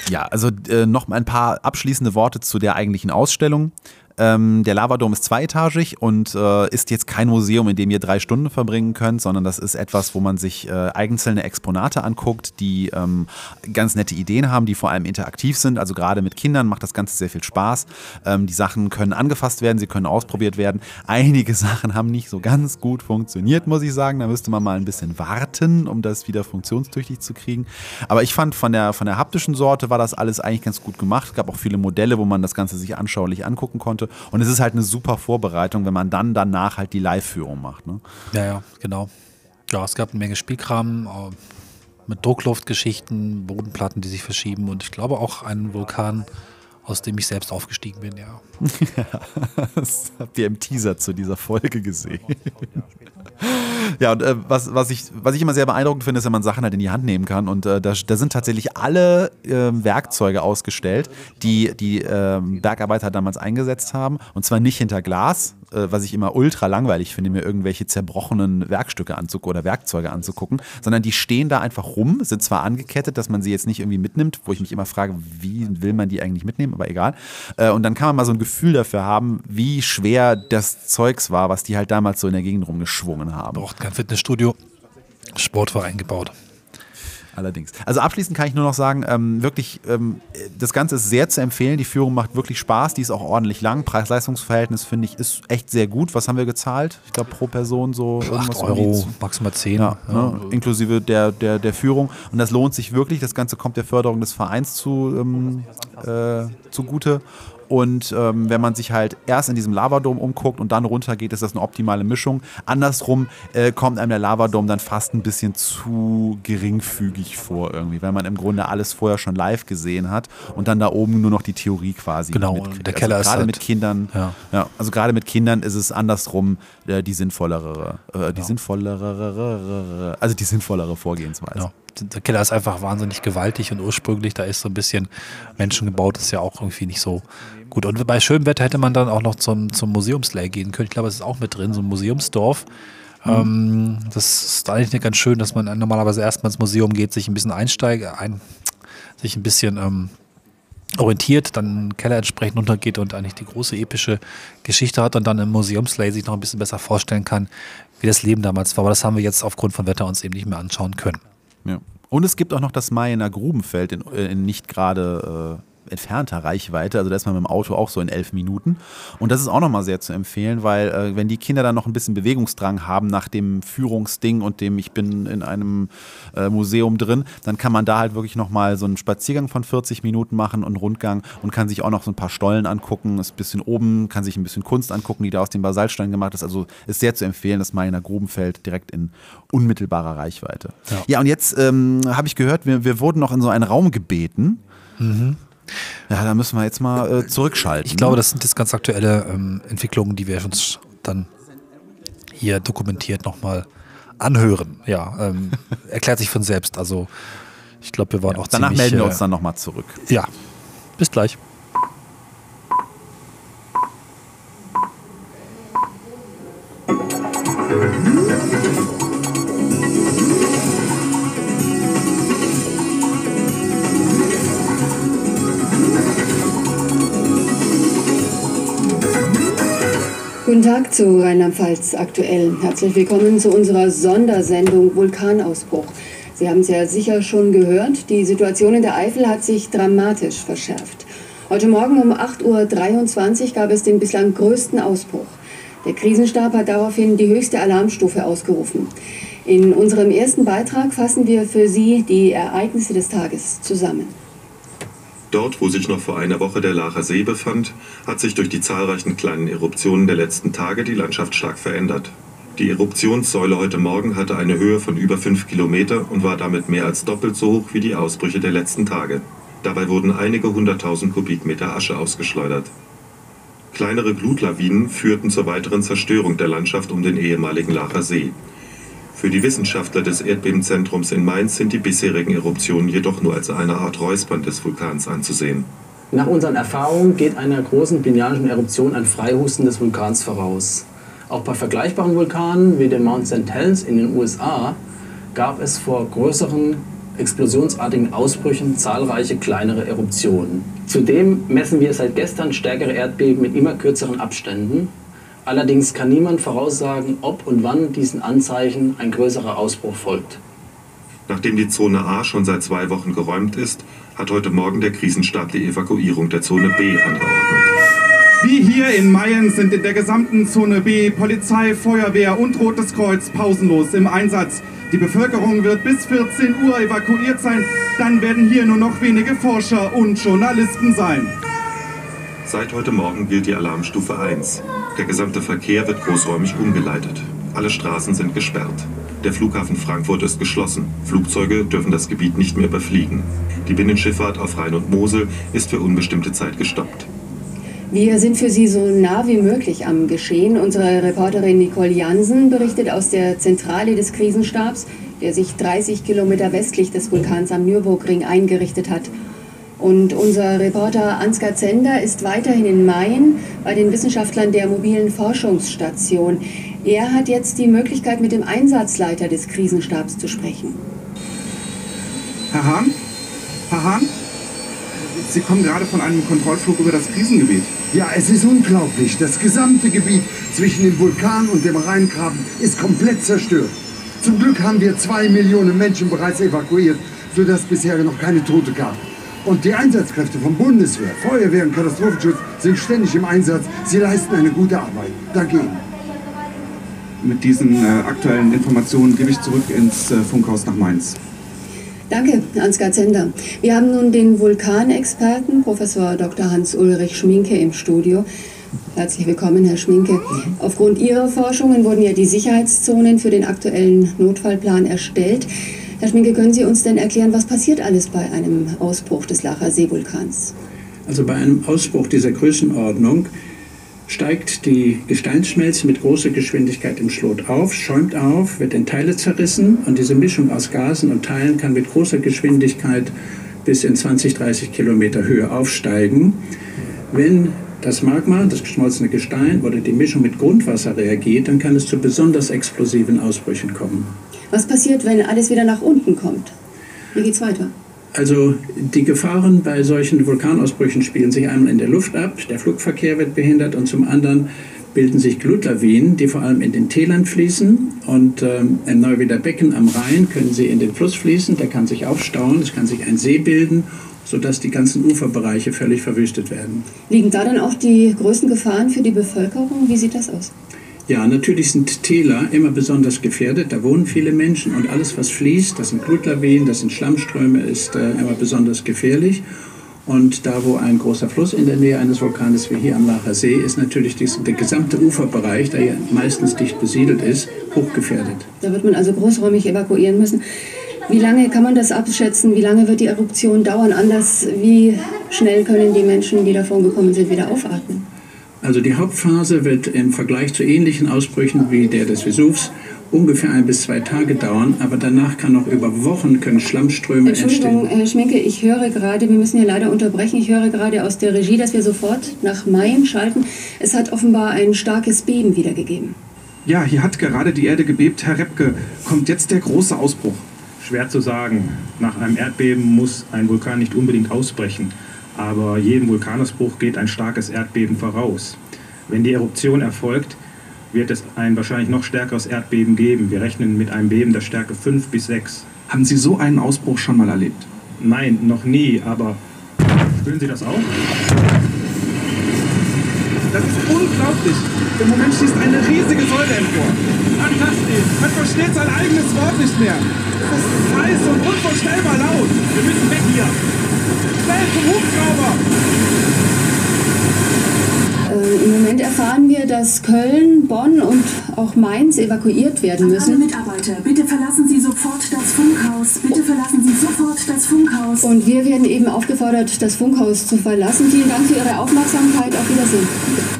Ja, also äh, noch ein paar abschließende Worte zu der eigentlichen Ausstellung. Ähm, der Lava-Dom ist zweietagig und äh, ist jetzt kein Museum, in dem ihr drei Stunden verbringen könnt, sondern das ist etwas, wo man sich äh, einzelne Exponate anguckt, die ähm, ganz nette Ideen haben, die vor allem interaktiv sind. Also gerade mit Kindern macht das Ganze sehr viel Spaß. Ähm, die Sachen können angefasst werden, sie können ausprobiert werden. Einige Sachen haben nicht so ganz gut funktioniert, muss ich sagen. Da müsste man mal ein bisschen warten, um das wieder funktionstüchtig zu kriegen. Aber ich fand, von der, von der haptischen Sorte war das alles eigentlich ganz gut gemacht. Es gab auch viele Modelle, wo man das Ganze sich anschaulich angucken konnte. Und es ist halt eine super Vorbereitung, wenn man dann danach halt die Live-Führung macht. Ne? Ja, ja, genau. Ja, es gab eine Menge Spielkram äh, mit Druckluftgeschichten, Bodenplatten, die sich verschieben und ich glaube auch einen Vulkan, aus dem ich selbst aufgestiegen bin, ja. Ja, das habt ihr im Teaser zu dieser Folge gesehen. Ja, und äh, was, was, ich, was ich immer sehr beeindruckend finde, ist, wenn man Sachen halt in die Hand nehmen kann. Und äh, da, da sind tatsächlich alle äh, Werkzeuge ausgestellt, die die äh, Bergarbeiter damals eingesetzt haben. Und zwar nicht hinter Glas, äh, was ich immer ultra langweilig finde, mir irgendwelche zerbrochenen Werkstücke anzugucken oder Werkzeuge anzugucken, sondern die stehen da einfach rum, sind zwar angekettet, dass man sie jetzt nicht irgendwie mitnimmt, wo ich mich immer frage, wie will man die eigentlich mitnehmen, aber egal. Äh, und dann kann man mal so ein Gefühl dafür haben, wie schwer das Zeugs war, was die halt damals so in der Gegend rumgeschwungen haben. Braucht kein Fitnessstudio, Sportverein gebaut. Allerdings. Also abschließend kann ich nur noch sagen, ähm, wirklich, ähm, das Ganze ist sehr zu empfehlen. Die Führung macht wirklich Spaß. Die ist auch ordentlich lang. Preis-Leistungs-Verhältnis, finde ich, ist echt sehr gut. Was haben wir gezahlt? Ich glaube, pro Person so acht Euro, maximal zehn. Ja, ja. Ne? Inklusive der, der, der Führung. Und das lohnt sich wirklich. Das Ganze kommt der Förderung des Vereins zu, ähm, äh, zugute. Und ähm, wenn man sich halt erst in diesem Lavadom umguckt und dann runter geht, ist das eine optimale Mischung. Andersrum äh, kommt einem der Lavadom dann fast ein bisschen zu geringfügig vor irgendwie, weil man im Grunde alles vorher schon live gesehen hat und dann da oben nur noch die Theorie quasi genau, mitkriegt. Der Keller also ist halt, mit Kindern, ja. Ja, also gerade mit Kindern ist es andersrum äh, die sinnvollere, äh, die ja. sinnvollere, also die sinnvollere Vorgehensweise. Ja. Der Keller ist einfach wahnsinnig gewaltig und ursprünglich, da ist so ein bisschen menschengebaut, ist ja auch irgendwie nicht so gut. Und bei schönem Wetter hätte man dann auch noch zum, zum Museumsleih gehen können. Ich glaube, es ist auch mit drin, so ein Museumsdorf. Mhm. Ähm, das ist eigentlich ganz schön, dass man normalerweise erstmal ins Museum geht, sich ein bisschen einsteigt, ein, sich ein bisschen ähm, orientiert, dann einen Keller entsprechend runtergeht und eigentlich die große epische Geschichte hat und dann im Museumsleih sich noch ein bisschen besser vorstellen kann, wie das Leben damals war. Aber das haben wir jetzt aufgrund von Wetter uns eben nicht mehr anschauen können. Ja. Und es gibt auch noch das Maiener Grubenfeld in, in nicht gerade äh, entfernter Reichweite, also da ist man mit dem Auto auch so in elf Minuten und das ist auch nochmal sehr zu empfehlen, weil äh, wenn die Kinder dann noch ein bisschen Bewegungsdrang haben nach dem Führungsding und dem ich bin in einem äh, Museum drin, dann kann man da halt wirklich nochmal so einen Spaziergang von vierzig Minuten machen und einen Rundgang und kann sich auch noch so ein paar Stollen angucken, ist ein bisschen oben, kann sich ein bisschen Kunst angucken, die da aus dem Basaltstein gemacht ist, also ist sehr zu empfehlen, das Maiener Grubenfeld direkt in unmittelbarer Reichweite. Ja, ja und jetzt ähm, habe ich gehört, wir, wir wurden noch in so einen Raum gebeten. Mhm. Ja, da müssen wir jetzt mal äh, zurückschalten. Ich glaube, das sind jetzt ganz aktuelle ähm, Entwicklungen, die wir uns dann hier dokumentiert nochmal anhören. Ja, ähm, erklärt sich von selbst. Also ich glaube, wir waren ja, auch danach ziemlich... Danach melden wir uns äh, dann nochmal zurück. Ja, bis gleich. Guten Tag zu Rheinland-Pfalz aktuell. Herzlich willkommen zu unserer Sondersendung Vulkanausbruch. Sie haben es ja sicher schon gehört, die Situation in der Eifel hat sich dramatisch verschärft. Heute Morgen um acht Uhr dreiundzwanzig gab es den bislang größten Ausbruch. Der Krisenstab hat daraufhin die höchste Alarmstufe ausgerufen. In unserem ersten Beitrag fassen wir für Sie die Ereignisse des Tages zusammen. Dort, wo sich noch vor einer Woche der Laacher See befand, hat sich durch die zahlreichen kleinen Eruptionen der letzten Tage die Landschaft stark verändert. Die Eruptionssäule heute Morgen hatte eine Höhe von über fünf Kilometer und war damit mehr als doppelt so hoch wie die Ausbrüche der letzten Tage. Dabei wurden einige hunderttausend Kubikmeter Asche ausgeschleudert. Kleinere Glutlawinen führten zur weiteren Zerstörung der Landschaft um den ehemaligen Laacher See. Für die Wissenschaftler des Erdbebenzentrums in Mainz sind die bisherigen Eruptionen jedoch nur als eine Art Räuspern des Vulkans anzusehen. Nach unseren Erfahrungen geht einer großen plinianischen Eruption ein Freihusten des Vulkans voraus. Auch bei vergleichbaren Vulkanen wie dem Mount Sankt Helens in den U S A gab es vor größeren explosionsartigen Ausbrüchen zahlreiche kleinere Eruptionen. Zudem messen wir seit gestern stärkere Erdbeben mit immer kürzeren Abständen. Allerdings kann niemand voraussagen, ob und wann diesen Anzeichen ein größerer Ausbruch folgt. Nachdem die Zone A schon seit zwei Wochen geräumt ist, hat heute Morgen der Krisenstab die Evakuierung der Zone B angeordnet. Wie hier in Mayen sind in der gesamten Zone B Polizei, Feuerwehr und Rotes Kreuz pausenlos im Einsatz. Die Bevölkerung wird bis vierzehn Uhr evakuiert sein, dann werden hier nur noch wenige Forscher und Journalisten sein. Seit heute Morgen gilt die Alarmstufe eins. Der gesamte Verkehr wird großräumig umgeleitet. Alle Straßen sind gesperrt. Der Flughafen Frankfurt ist geschlossen. Flugzeuge dürfen das Gebiet nicht mehr überfliegen. Die Binnenschifffahrt auf Rhein und Mosel ist für unbestimmte Zeit gestoppt. Wir sind für Sie so nah wie möglich am Geschehen. Unsere Reporterin Nicole Jansen berichtet aus der Zentrale des Krisenstabs, der sich dreißig Kilometer westlich des Vulkans am Nürburgring eingerichtet hat. Und unser Reporter Ansgar Zender ist weiterhin in Mayen bei den Wissenschaftlern der mobilen Forschungsstation. Er hat jetzt die Möglichkeit, mit dem Einsatzleiter des Krisenstabs zu sprechen. Herr Hahn? Herr Hahn? Sie kommen gerade von einem Kontrollflug über das Krisengebiet. Ja, es ist unglaublich. Das gesamte Gebiet zwischen dem Vulkan und dem Rheingraben ist komplett zerstört. Zum Glück haben wir zwei Millionen Menschen bereits evakuiert, sodass bisher noch keine Tote gab. Und die Einsatzkräfte von Bundeswehr, Feuerwehr und Katastrophenschutz sind ständig im Einsatz. Sie leisten eine gute Arbeit. Danke Ihnen. Mit diesen äh, aktuellen Informationen gebe ich zurück ins äh, Funkhaus nach Mainz. Danke, Ansgar Zender. Wir haben nun den Vulkanexperten, Professor Doktor Hans-Ulrich Schmincke, im Studio. Herzlich willkommen, Herr Schmincke. Aufgrund Ihrer Forschungen wurden ja die Sicherheitszonen für den aktuellen Notfallplan erstellt. Herr Schmincke, können Sie uns denn erklären, was passiert alles bei einem Ausbruch des Laacher See-Vulkans? Also bei einem Ausbruch dieser Größenordnung steigt die Gesteinsschmelze mit großer Geschwindigkeit im Schlot auf, schäumt auf, wird in Teile zerrissen und diese Mischung aus Gasen und Teilen kann mit großer Geschwindigkeit bis in zwanzig, dreißig Kilometer Höhe aufsteigen. Wenn das Magma, das geschmolzene Gestein oder die Mischung mit Grundwasser reagiert, dann kann es zu besonders explosiven Ausbrüchen kommen. Was passiert, wenn alles wieder nach unten kommt? Wie geht's weiter? Also die Gefahren bei solchen Vulkanausbrüchen spielen sich einmal in der Luft ab, der Flugverkehr wird behindert und zum anderen bilden sich Glutlawinen, die vor allem in den Tälern fließen und ähm, im Neuwieder Becken am Rhein können sie in den Fluss fließen, der kann sich aufstauen, es kann sich ein See bilden, sodass die ganzen Uferbereiche völlig verwüstet werden. Liegen da dann auch die größten Gefahren für die Bevölkerung? Wie sieht das aus? Ja, natürlich sind Täler immer besonders gefährdet, da wohnen viele Menschen und alles, was fließt, das sind Glutlawinen, das sind Schlammströme, ist äh, immer besonders gefährlich. Und da, wo ein großer Fluss in der Nähe eines Vulkans wie hier am Laacher See ist, natürlich dies, der gesamte Uferbereich, der ja meistens dicht besiedelt ist, hochgefährdet. Da wird man also großräumig evakuieren müssen. Wie lange kann man das abschätzen? Wie lange wird die Eruption dauern? Anders, wie schnell können die Menschen, die davon gekommen sind, wieder aufatmen? Also die Hauptphase wird im Vergleich zu ähnlichen Ausbrüchen wie der des Vesuvs ungefähr ein bis zwei Tage dauern, aber danach kann noch über Wochen können Schlammströme entstehen. Entschuldigung, Herr Schmincke, ich höre gerade, wir müssen hier leider unterbrechen, ich höre gerade aus der Regie, dass wir sofort nach Mayen schalten. Es hat offenbar ein starkes Beben wiedergegeben. Ja, hier hat gerade die Erde gebebt. Herr Repke, kommt jetzt der große Ausbruch? Schwer zu sagen. Nach einem Erdbeben muss ein Vulkan nicht unbedingt ausbrechen. Aber jedem Vulkanausbruch geht ein starkes Erdbeben voraus. Wenn die Eruption erfolgt, wird es ein wahrscheinlich noch stärkeres Erdbeben geben. Wir rechnen mit einem Beben der Stärke fünf bis sechs. Haben Sie so einen Ausbruch schon mal erlebt? Nein, noch nie, aber spüren Sie das auch? Das ist unglaublich! Im Moment schießt eine riesige Säule empor. Fantastisch! Man versteht sein eigenes Wort nicht mehr. Das ist heiß und unvorstellbar laut. Wir müssen weg hier. Äh, Im Moment erfahren wir, dass Köln, Bonn und auch Mainz evakuiert werden müssen. Alle Mitarbeiter, bitte verlassen Sie sofort das Funkhaus. Bitte verlassen Sie sofort das Funkhaus. Und wir werden eben aufgefordert, das Funkhaus zu verlassen. Vielen Dank für Ihre Aufmerksamkeit. Auf Wiedersehen.